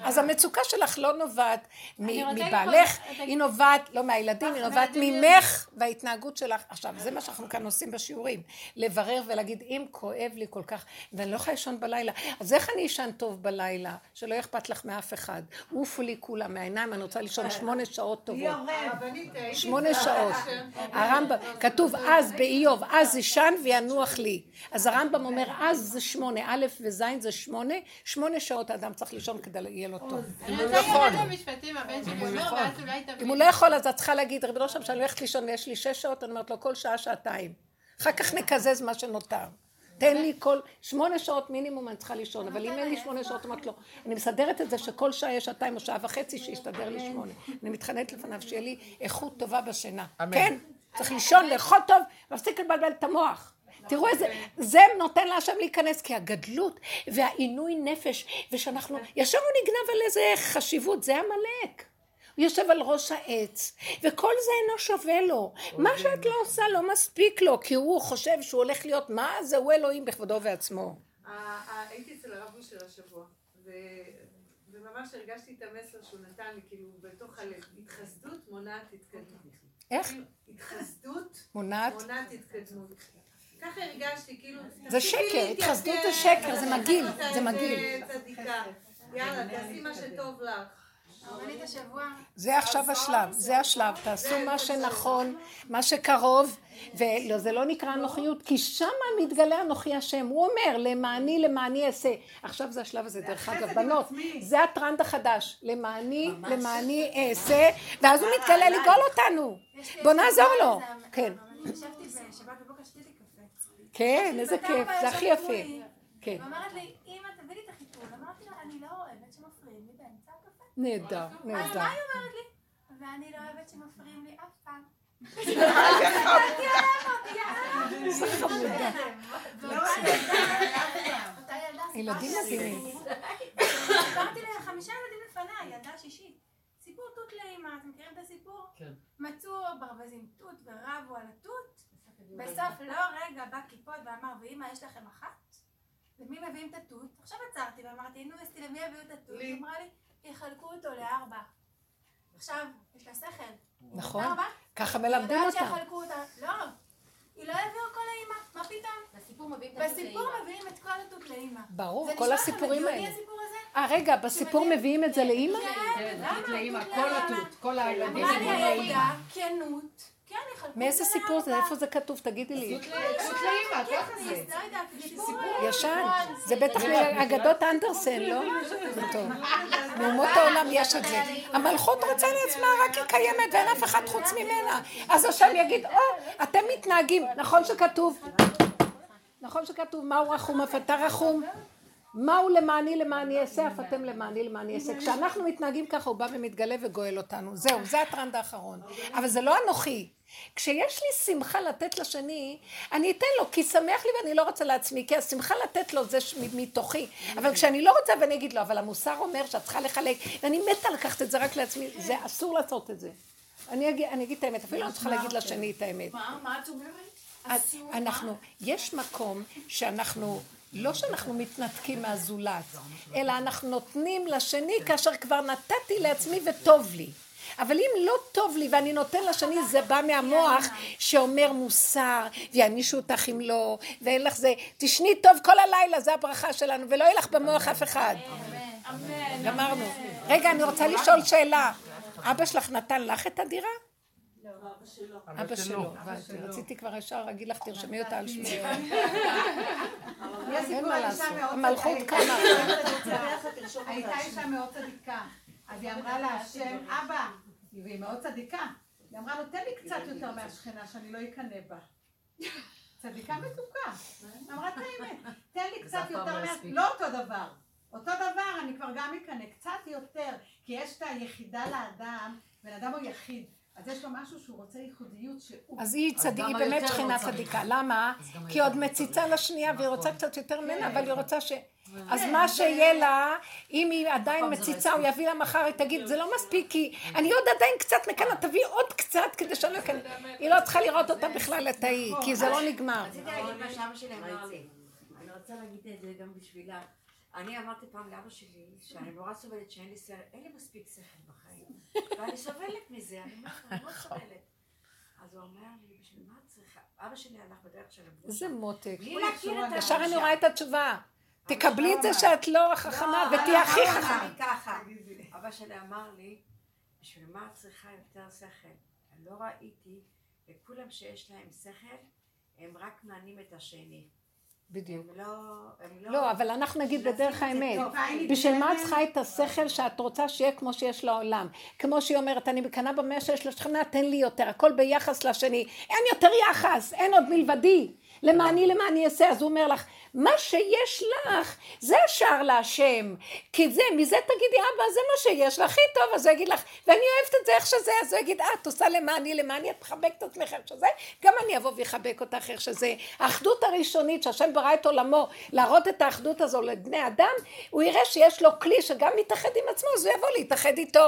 אז המצוקה שלך לא נובעת מבעלך, היא נובעת לא מהילדים, היא נובעת ממך וההתנהגות שלך. עכשיו, זה מה שאנחנו כאן עושים בשיעורים, לברר ולהגיד, אם כואב לי כל כך, ואני לא יכולה לישון בלילה, אז איך אני אשן טוב בלילה, שלא אכפת לך מאף אחד? עופו לי כולם מהעיניים, אני רוצה לישון 8 שעות טובות. 8 שעות. הרמב"ם, כתוב, אז באיוב, אז ישן וינוח לי. אז הרמב"ם אומר, אז זה 8, א' וזין זה 8, 8 שעות האדם צריך לישון כדי יהיה לו טוב. אני רוצה לראות את המשפטים, הבן שלי אומר, ואז אולי תבין. אם הוא לא יכול, אז את צריכה להגיד, רבי לא שם, שאני הולכת לישון ויש לי 6 שעות, אני אומרת לו, כל שעה, שעתיים. אחר כך נקזז מה שנותר. תן לי כל 8 שעות מינימום אני צריכה לישון, אבל אם אין לי 8 שעות אמרת לא, אני מסדרת את זה שכל שעה יש שעתיים או שעה וחצי שישתדר לי 8. אני מתחננת לפניו שיהיה לי איכות טובה בשינה. כן, צריך לישון, לאכול טוב, להפסיק לבלבל את המוח. תראו איזה, זה נותן לה שם להיכנס, כי הגדלות והעינוי נפש, ושאנחנו, ישר הוא נגנב על איזה חשיבות, זה המלאק. הוא יושב על ראש העץ, וכל זה אינו שווה לו. מה שאת לא עושה לא מספיק לו, כי הוא חושב שהוא הולך להיות, מה זה הוא אלוהים בכבודו ועצמו. הייתי אצל הרב אושר השבוע, וממש הרגשתי את המסר שהוא נתן לי, כאילו בתוך הלב, התחסדות מונעת התקדמות. איך? התחסדות מונעת התקדמות. ככה הרגשתי, כאילו... זה שקר, התחסדות זה שקר, זה מגעיל, זה מגעיל. יאללה, תעשי מה שטוב לך. זה עכשיו השלב, זה השלב, תעשו מה שנכון, מה שקרוב, וזה לא נקרא אנוכיות, כי שם מתגלה אנוכי השם, הוא אומר, למעני, למעני אעשה. עכשיו זה השלב הזה, דרך אגב, בנות, זה הטרנד החדש, למעני, למעני אעשה, ואז הוא מתגלה לגאול אותנו, בוא נעזור לו. כן. ישבתי בשבת בבוקר, שתיתי קפה. כן, איזה כיף, זה הכי יפה. ואמרת לי, אמא, תביא לי את החיתול, אמרתי לה, אני לא אוהבת שמפריעים לי באמצע הקפה. נהדר, נהדר. אז מה היא אומרת לי? ואני לא אוהבת שמפריעים לי אף פעם. אני אוהבת, איזה חמודה. אותה ילדה ספרתי. ילדים מדהימים. אמרתי לה, 5 ילדים לפניי, ילדה שישית. סיפור תות לאמא, אתם מכירים את הסיפור? כן. מצאו ברווזים תות ורבו על התות, בסוף לא רגע בא כיפות ואמר, ואמא יש לכם אחת? למי מביאים את התות? עכשיו עצרתי ואמרתי, נו אסתי למי הביאו את התות? היא אמרה לי, יחלקו אותו ל4. עכשיו, יש לה שכל. נכון, ככה מלמדים אותה. היא יודעת שיחלקו אותה, לא. היא לא הביאו כל האמא, מה פתאום? בסיפור מביאים את כל התות לאמא. ברור, כל הסיפורים האלה. רגע, בסיפור מביאים את זה לאמא? כן, לאמא, כל התות, כל הילדים. אמרה לי הירידה, כנות, כן, יחלקו. מאיזה סיפור זה? איפה זה כתוב? תגידי לי. תות לאמא, ככה זה. ישן, זה בטח מאגדות אנדרסן, לא? טוב, מאומות העולם יש את זה. המלכות רוצה לעצמה, רק היא קיימת, ואין אף אחד חוץ ממנה. אז השם יגיד, אתם מתנהגים, נכון שכתוב? נכון שכתוב, מהו רחום, אף אתה רחום? מהו למעני, למעני אעשה, אף אתם למעני, למעני אעשה. כשאנחנו מתנהגים ככה, הוא בא ומתגלה וגואל אותנו. זהו, זה הטרנד האחרון. אבל זה לא אנוכי. כשיש לי שמחה לתת לשני, אני אתן לו, כי שמח לי ואני לא רוצה לעצמי, כי השמחה לתת לו זה מתוכי. אבל כשאני לא רוצה ואני אגיד לו, אבל המוסר אומר שאת צריכה לחלק, ואני מתה לקחת את זה רק לעצמי, זה אסור לעשות את זה. אני אגיד את האמת, אפילו לא צריכה להגיד לשני את האמת. מה את אומרת? אנחנו, יש מקום שאנחנו, לא שאנחנו מתנתקים מהזולת, אלא אנחנו נותנים לשני כאשר כבר נתתי לעצמי וטוב לי. אבל אם לא טוב לי ואני נותן לשני, זה בא מהמוח שאומר מוסר, ויענישו אותך אם לא, ואין לך זה, תשני טוב כל הלילה, זה הברכה שלנו, ולא יהיה לך במוח אף אחד. אמרנו, רגע, אני רוצה לשאול שאלה, אבא שלך נתן לך את הדירה? אבא שלו, רציתי כבר ישר להגיד לך, תרשמי אותה על שמי. אין מה לעשות, המלכות קמה. הייתה אישה מאוד צדיקה, אז היא אמרה לה, השם, אבא, והיא מאוד צדיקה, היא אמרה לו, תן לי קצת יותר מהשכנה שאני לא אקנה בה. צדיקה מתוקה, אמרה את האמת, תן לי קצת יותר, לא אותו דבר, אותו דבר אני כבר גם אקנה, קצת יותר, כי יש את היחידה לאדם, בן אדם הוא יחיד. אז יש לו משהו שהוא רוצה ייחודיות שהוא... אז היא באמת שכינה צדיקה. למה? כי עוד מציצה לשנייה והיא רוצה קצת יותר מנה, אבל היא רוצה ש... אז מה שיהיה לה, אם היא עדיין מציצה, הוא יביא לה מחר, היא תגיד, זה לא מספיק, כי אני עוד עדיין קצת מכאן, תביא עוד קצת כדי שאני... היא לא צריכה לראות אותה בכלל לתאי, כי זה לא נגמר. רציתי להגיד מה שאבא שלי אמר לי. אני רוצה להגיד את זה גם בשבילה. אני אמרתי פעם לאבא שלי, שאני נורא סובלת שאין לי שכל, אין לי מספיק שכל בחיים, ואני סובלת מזה, אני מאוד סובלת. אז הוא אומר לי, בשביל מה את צריכה? אבא שלי הלך בדרך של הבושה. איזה מותק. ישר אני רואה את התשובה. תקבלי את זה שאת לא החכמה, ותהיה הכי חכמה. אבא שלי אמר לי, בשביל מה את צריכה יותר שכל? אני לא ראיתי, וכולם שיש להם שכל, הם רק מענים את השני. בדיוק. לא, אבל אנחנו נגיד בדרך האמת, בשביל מה צריכה את השכל שאת רוצה שיהיה כמו שיש לעולם, כמו שהיא אומרת, אני מקנה במה שיש לשכנה, תן לי יותר, הכל ביחס לשני, אין יותר יחס, אין עוד מלבדי, למעני אעשה, אז הוא אומר לך, מה שיש לך, זה השאר להשם, כי זה, מזה תגידי, אבא, זה מה שיש לך, הכי טוב, אז הוא יגיד לך, ואני אוהבת את זה איך שזה, אז הוא יגיד, את עושה למעני, את מחבקת עצמך איך שזה, גם אני אבוא ויחבק אותך איך שזה, האחדות הראשונית, שהשם ברא את עולמו, להראות את האחדות הזו לבני אדם, הוא יראה שיש לו כלי שגם מתאחד עם עצמו, אז הוא יבוא להתאחד איתו.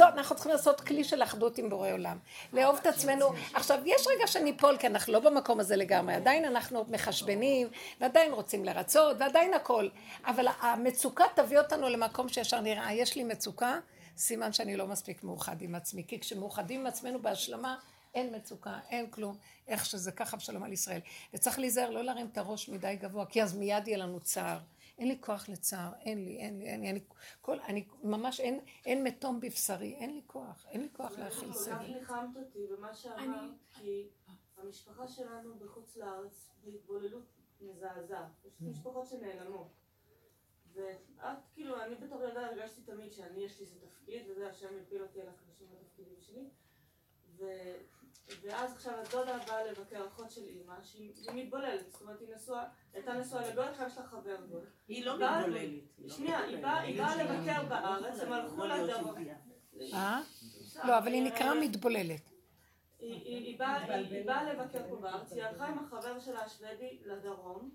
אנחנו צריכים לעשות כלי של אחדות עם בורא עולם, לאהוב את עצמנו. עכשיו יש רגע שניפול, כי אנחנו לא במקום הזה לגמרי, עדיין אנחנו מחשבנים ועדיין רוצים לרצות ועדיין הכל, אבל המצוקה תביא אותנו למקום שישר נראה, יש לי מצוקה, סימן שאני לא מספיק מאוחד עם עצמי, כי כשמאוחדים עם עצמנו בהשלמה אין מצוקה, אין כלום, איך שזה ככה בשלום על ישראל. וצריך להיזהר לא להרים את הראש מדי גבוה, כי אז מיד יהיה לנו צער. אין לי כוח לצער, אין לי, אני ממש, אין מתום בבשרי, אין לי כוח להכיל סבל. את נחמת אותי במה שאמרת, כי המשפחה שלנו בחוץ לארץ בהתבוללות מזעזעת, יש משפחות שנעלמות, ואת כאילו, אני בתור ילדה הרגשתי תמיד שאני יש לי איזה תפקיד, וזה השם מפיל אותי על החלשים בתפקידים שלי, ואז עכשיו הדודה באה לבקר אחות של אימא שהיא מתבוללת, זאת אומרת היא נשואה, הייתה נשואה לבוא לך, יש לה חבר בו. היא לא מתבוללת. שנייה, היא באה לבקר בארץ, הם הלכו לדרום. לא, אבל היא נקרא מתבוללת. היא באה לבקר פה בארץ, היא הלכה עם החבר שלה השוודי לדרום,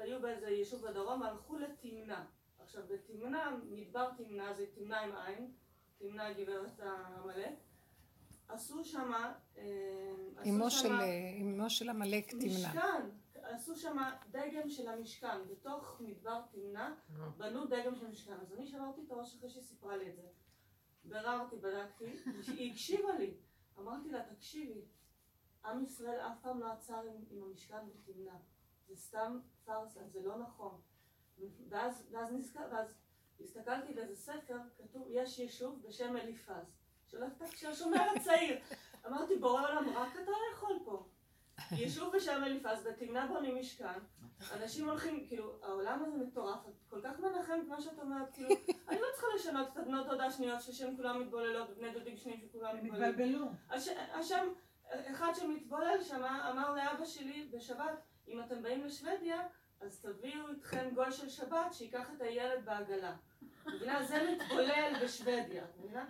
היו באיזה יישוב בדרום, הלכו לתמנה. עכשיו בתמנה, מדבר תמנה, זה תמנה עם עין, תמנה הגברת המלך. עשו שמה, אמו של המלך תמנה. משכן, עשו שמה דגם של המשכן, בתוך מדבר תמנה, בנו דגם של המשכן. אז אני שברתי את הראש אחרי שהיא סיפרה לי את זה. בררתי, בדקתי, היא הקשיבה לי. אמרתי לה, תקשיבי, עם ישראל אף פעם לא עצר עם המשכן בתמנה. זה סתם פרסה, זה לא נכון. ואז הסתכלתי באיזה ספר, כתוב, יש יישוב בשם אליפז. שלחת כשהשומר הצעיר. אמרתי, בורא עולם, רק אתה יכול פה. יישוב בשם אליפז, בתמנה בונים משכן, אנשים הולכים, כאילו, העולם הזה מטורף, את כל כך מנחם את מה שאת אומרת, כאילו, אני לא צריכה לשנות את הדנות הודעה שניות, ששם כולם מתבוללות, בני דודים שניים שכולם מתבוללים. מתבלבלו. השם, אחד שמתבולל שם, אמר לאבא שלי בשבת, אם אתם באים לשוודיה, אז תביאו איתכם גול של שבת, שיקח את הילד בעגלה. מבינה, זה מתבולל בשוודיה, מבינה?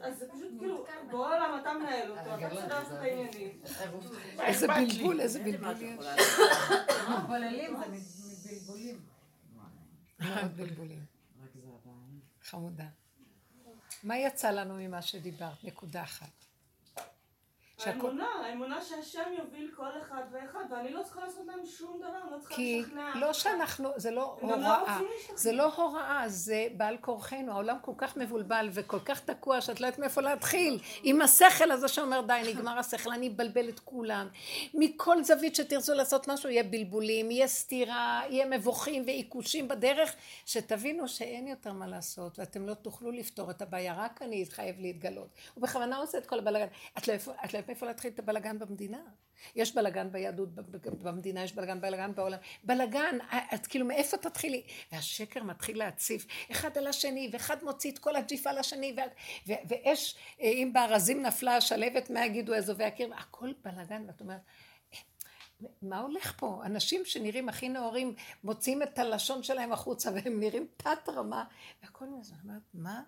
אז זה פשוט כאילו, בוא עולם אתה מנהל אותו, אתה מסדר את העניינים. איזה בלבול, איזה בלבול יש. בוללים זה מבלבולים. מאוד בלבולים. חמודה. מה יצא לנו ממה שדיברת? נקודה אחת. האמונה שהשם יוביל כל אחד ואחד, ואני לא צריכה לעשות להם שום דבר, לא צריכה לשכנע. כי לא שאנחנו, זה לא הוראה, זה לא הוראה, זה בעל כורחנו, העולם כל כך מבולבל וכל כך תקוע, שאת לא יודעת מאיפה להתחיל, עם השכל הזה שאומר די, נגמר השכל, אני אבלבל את כולם, מכל זווית שתרצו לעשות משהו, יהיה בלבולים, יהיה סתירה, יהיה מבוכים ועיקושים בדרך, שתבינו שאין יותר מה לעשות, ואתם לא תוכלו לפתור את הבעיה, רק אני אתחייב להתגלות, ובכוונה עושה את כל הבלגן, את לא איפה להתחיל את הבלגן במדינה? יש בלגן ביהדות, במדינה יש בלגן בעולם. בלגן, את כאילו מאיפה תתחילי? והשקר מתחיל להציף אחד על השני, ואחד מוציא את כל הג'יפה על השני, ואש, אם בארזים נפלה השלבת, מה יגידו איזו והקיר? הכל בלגן, ואת אומרת, מה הולך פה? אנשים שנראים הכי נאורים, מוצאים את הלשון שלהם החוצה, והם נראים תת רמה, והכל מזה, מה?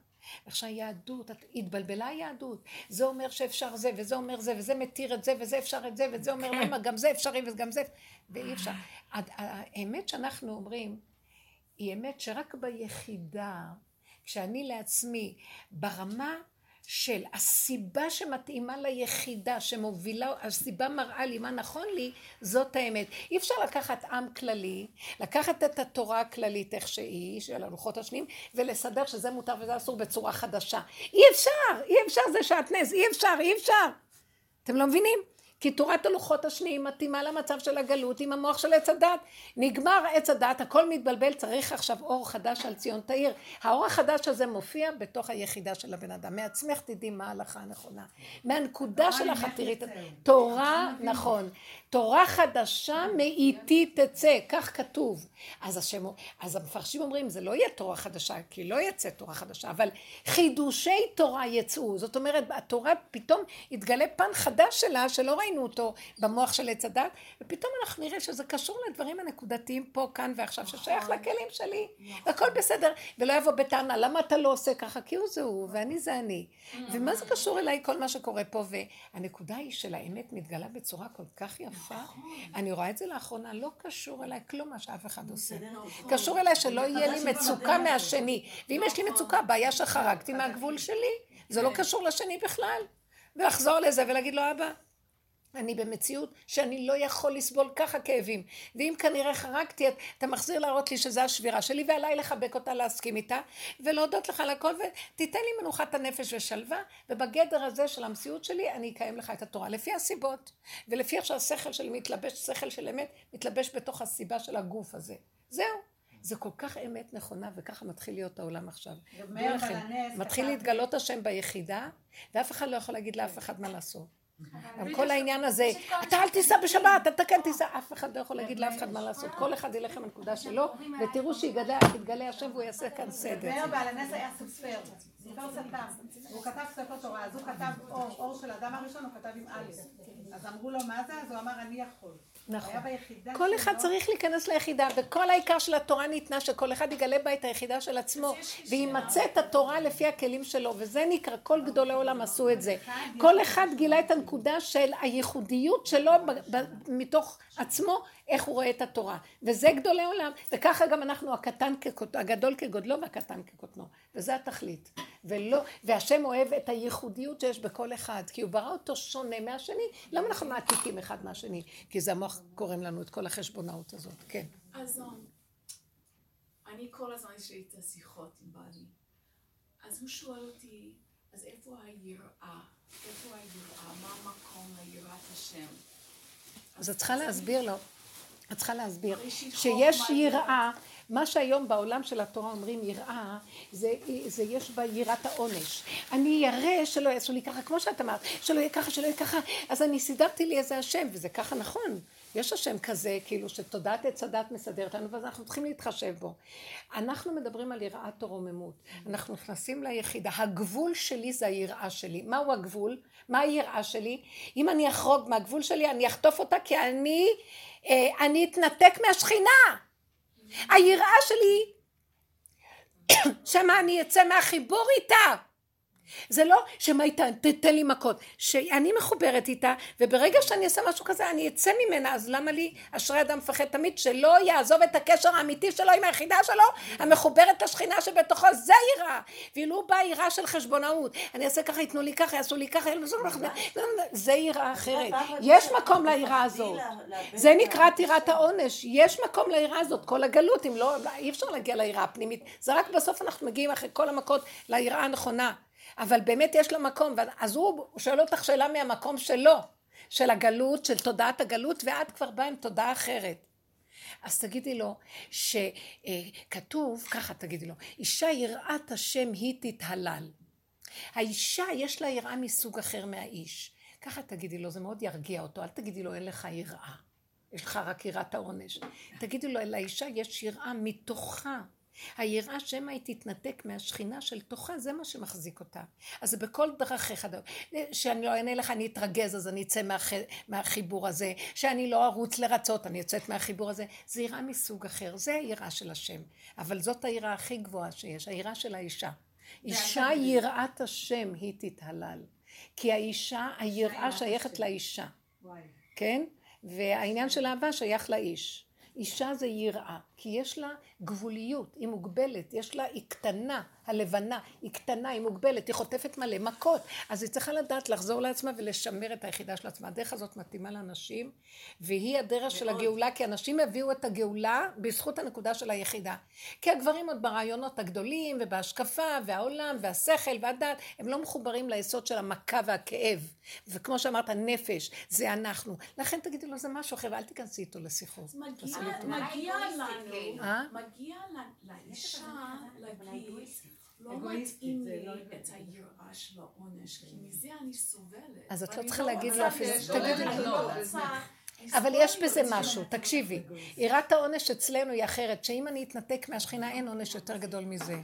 עכשיו יהדות, התבלבלה יהדות, זה אומר שאפשר זה וזה אומר זה וזה מתיר את זה וזה אפשר את זה וזה אומר למה גם זה אפשרי וגם זה ואי אפשר. האמת שאנחנו אומרים היא אמת שרק ביחידה, כשאני לעצמי ברמה של הסיבה שמתאימה ליחידה שמובילה, הסיבה מראה לי מה נכון לי, זאת האמת. אי אפשר לקחת עם כללי, לקחת את התורה הכללית איך שהיא, של הלוחות השניים, ולסדר שזה מותר וזה אסור בצורה חדשה. אי אפשר, זה שעטנז, אי אפשר. אתם לא מבינים? כי תורת הלוחות השניים מתאימה למצב של הגלות עם המוח של עץ הדת. נגמר עץ הדת, הכל מתבלבל, צריך עכשיו אור חדש על ציון תאיר. האור החדש הזה מופיע בתוך היחידה של הבן אדם. מעצמך תדעי מה ההלכה הנכונה. מהנקודה שלך תראית. תורה, נכון. תורה חדשה מאיתי תצא, כך כתוב. אז המפרשים אומרים, זה לא יהיה תורה חדשה, כי לא יצא תורה חדשה, אבל חידושי תורה יצאו. זאת אומרת, התורה פתאום התגלה פן חדש שלה, שלא ראינו אותו במוח של עץ הדת, ופתאום אנחנו נראה שזה קשור לדברים הנקודתיים פה, כאן ועכשיו, ששייך לכלים שלי, והכל בסדר, ולא יבוא בטענה, למה אתה לא עושה ככה? כי הוא זה הוא, ואני זה אני. ומה זה קשור אליי כל מה שקורה פה? והנקודה היא של האמת מתגלה בצורה כל כך יפה. אני רואה את זה לאחרונה, לא קשור אליי כלום מה שאף אחד עושה. קשור אליי שלא יהיה לי מצוקה מהשני, ואם יש לי מצוקה, בעיה שחרגתי מהגבול שלי. זה לא קשור לשני בכלל. ואחזור לזה ולהגיד לו, אבא, אני במציאות שאני לא יכול לסבול ככה כאבים. ואם כנראה חרגתי, אתה מחזיר להראות לי שזו השבירה שלי, ועליי לחבק אותה, להסכים איתה, ולהודות לך על הכל, ותיתן לי מנוחת הנפש ושלווה, ובגדר הזה של המציאות שלי, אני אקיים לך את התורה. לפי הסיבות, ולפי איך שהשכל שלי מתלבש, שכל של אמת, מתלבש בתוך הסיבה של הגוף הזה. זהו. זה כל כך אמת נכונה, וככה מתחיל להיות העולם עכשיו. מתחיל להתגלות השם ביחידה, ואף אחד לא יכול להגיד לאף אחד מה לעשות. כל העניין הזה, אתה אל תיסע בשבת, אתה כן תיסע, אף אחד לא יכול להגיד לאף אחד מה לעשות. כל אחד ילך עם הנקודה שלו, ותראו שיתגלה השם והוא יעשה כאן סדר. אומר בעל הנס היה סופר, סופר סתם, והוא כתב ספר תורה, אז הוא כתב אור של אדם הראשון, הוא כתב עם א', אז אמרו לו מה זה, אז הוא אמר אני יכול. נכון. כל אחד צריך להיכנס ליחידה, וכל העיקר של התורה ניתנה שכל אחד יגלה בה את היחידה של עצמו, וימצא את התורה לפי הכלים שלו, וזה נקרא, כל גדולי עולם עשו את זה. כל אחד גילה את הנקודה של הייחודיות שלו מתוך עצמו, איך הוא רואה את התורה. וזה גדולי עולם, וככה גם אנחנו, הגדול כגודלו והקטן כקטנו, וזה התכלית. והשם אוהב את הייחודיות שיש בכל אחד, כי הוא ברא אותו שונה מהשני. למה אנחנו מעתיקים אחד מהשני? כי זה המוח קוראים לנו את כל החשבונאות הזאת. כן. אז אני כל הזמן יש לי את השיחות עם בעלי. אז הוא שואל אותי, אז איפה היראה? איפה היראה? מה המקום ליראת השם? אז את צריכה להסביר לו. את צריכה להסביר שיש יראה, מה שהיום בעולם של התורה אומרים יראה, זה יש בה יראת העונש. אני ירא שלא יעשו לי ככה, כמו שאת אמרת, שלא יהיה ככה, שלא יהיה ככה, אז אני סידרתי לי איזה השם, וזה ככה נכון. יש השם כזה, כאילו שתודעת את צדת מסדרת לנו, ואז אנחנו צריכים להתחשב בו. אנחנו מדברים על יראת הרוממות. אנחנו נכנסים ליחידה. הגבול שלי זה היראה שלי. מהו הגבול? מה היראה שלי? אם אני אחרוג מהגבול שלי, אני אחטוף אותה, כי אני אתנתק מהשכינה. היראה שלי, שמה אני אצא מהחיבור איתה. זה לא שמה איתה, תתן לי מכות, שאני מחוברת איתה, וברגע שאני אעשה משהו כזה, אני אצא ממנה, אז למה לי? אשרי אדם מפחד תמיד, שלא יעזוב את הקשר האמיתי שלו עם היחידה שלו, המחוברת לשכינה שבתוכו, זה יראה. ואילו באה יראה של חשבונאות, אני אעשה ככה, יתנו לי ככה, יעשו לי ככה, זה יראה אחרת. יש מקום ליראה הזאת. זה נקרא יראת העונש. יש מקום ליראה הזאת, כל הגלות, אם לא, אי אפשר להגיע ליראה הפנימית. זה רק בסוף אנחנו מגיעים אחרי כל המכות ליראה הנכונה. אבל באמת יש לה מקום, אז הוא שואל אותך שאלה מהמקום שלו, של הגלות, של תודעת הגלות, ואת כבר באה עם תודעה אחרת. אז תגידי לו, שכתוב, ככה תגידי לו, אישה יראת השם היא תתהלל. האישה יש לה יראה מסוג אחר מהאיש. ככה תגידי לו, זה מאוד ירגיע אותו, אל תגידי לו, אין לך יראה, יש לך רק יראת העונש. תגידי לו, לאישה יש יראה מתוכה. היראה שמה היא תתנתק מהשכינה של תוכה, זה מה שמחזיק אותה. אז זה בכל דרכי חדש, שאני לא אענה לך, אני אתרגז, אז אני אצא מהחיבור הזה, שאני לא ארוץ לרצות, אני יוצאת מהחיבור הזה, זה יראה מסוג אחר, זה היראה של השם, אבל זאת היראה הכי גבוהה שיש, היראה של האישה. אישה יראת השם היא תתהלל, כי האישה, היראה שייכת לאישה, כן? והעניין של האהבה שייך לאיש. אישה זה יראה, כי יש לה גבוליות, היא מוגבלת, יש לה, היא קטנה, הלבנה, היא קטנה, היא מוגבלת, היא חוטפת מלא מכות, אז היא צריכה לדעת לחזור לעצמה ולשמר את היחידה של עצמה. הדרך הזאת מתאימה לאנשים, והיא הדרך של הגאולה, כי אנשים הביאו את הגאולה בזכות הנקודה של היחידה. כי הגברים עוד ברעיונות הגדולים, ובהשקפה, והעולם, והשכל, והדת, הם לא מחוברים ליסוד של המכה והכאב. וכמו שאמרת, הנפש, זה אנחנו. לכן תגידי לו, זה משהו אחר, ואל תיכנסי איתו לשיחות. מגיע לאישה להגיד, לא מתאים לי את היראה של העונש, כי מזה אני סובלת. אז את לא צריכה להגיד לו אפילו, תגידי לו. אבל יש בזה משהו, תקשיבי. יראת העונש אצלנו היא אחרת, שאם אני אתנתק מהשכינה אין עונש יותר גדול מזה.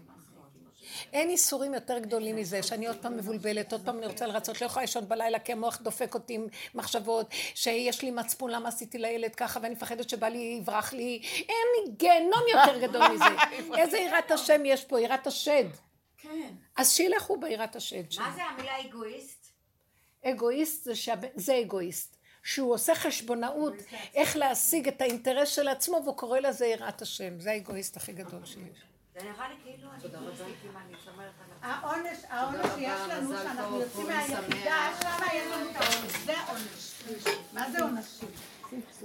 אין איסורים יותר גדולים מזה, שאני עוד פעם מבולבלת, עוד פעם אני רוצה לרצות, לא יכולה לישון בלילה, כי המוח דופק אותי עם מחשבות, שיש לי מצפון, למה עשיתי לילד ככה, ואני מפחדת שבא לי, יברח לי, אין גנום יותר גדול מזה. איזה יראת השם יש פה, יראת השד. כן. אז שילכו ביראת השד שם. מה זה המילה אגואיסט? אגואיסט זה אגואיסט. שהוא עושה חשבונאות איך להשיג את האינטרס של עצמו, והוא קורא לזה יראת השם. זה האגואיסט הכי גדול שלי. זה נראה לי כאילו, אני שומרת על העונש, העונש שיש לנו, שאנחנו יוצאים מהיחידה, שמה יש לנו את העונש, זה עונש. מה זה עונש?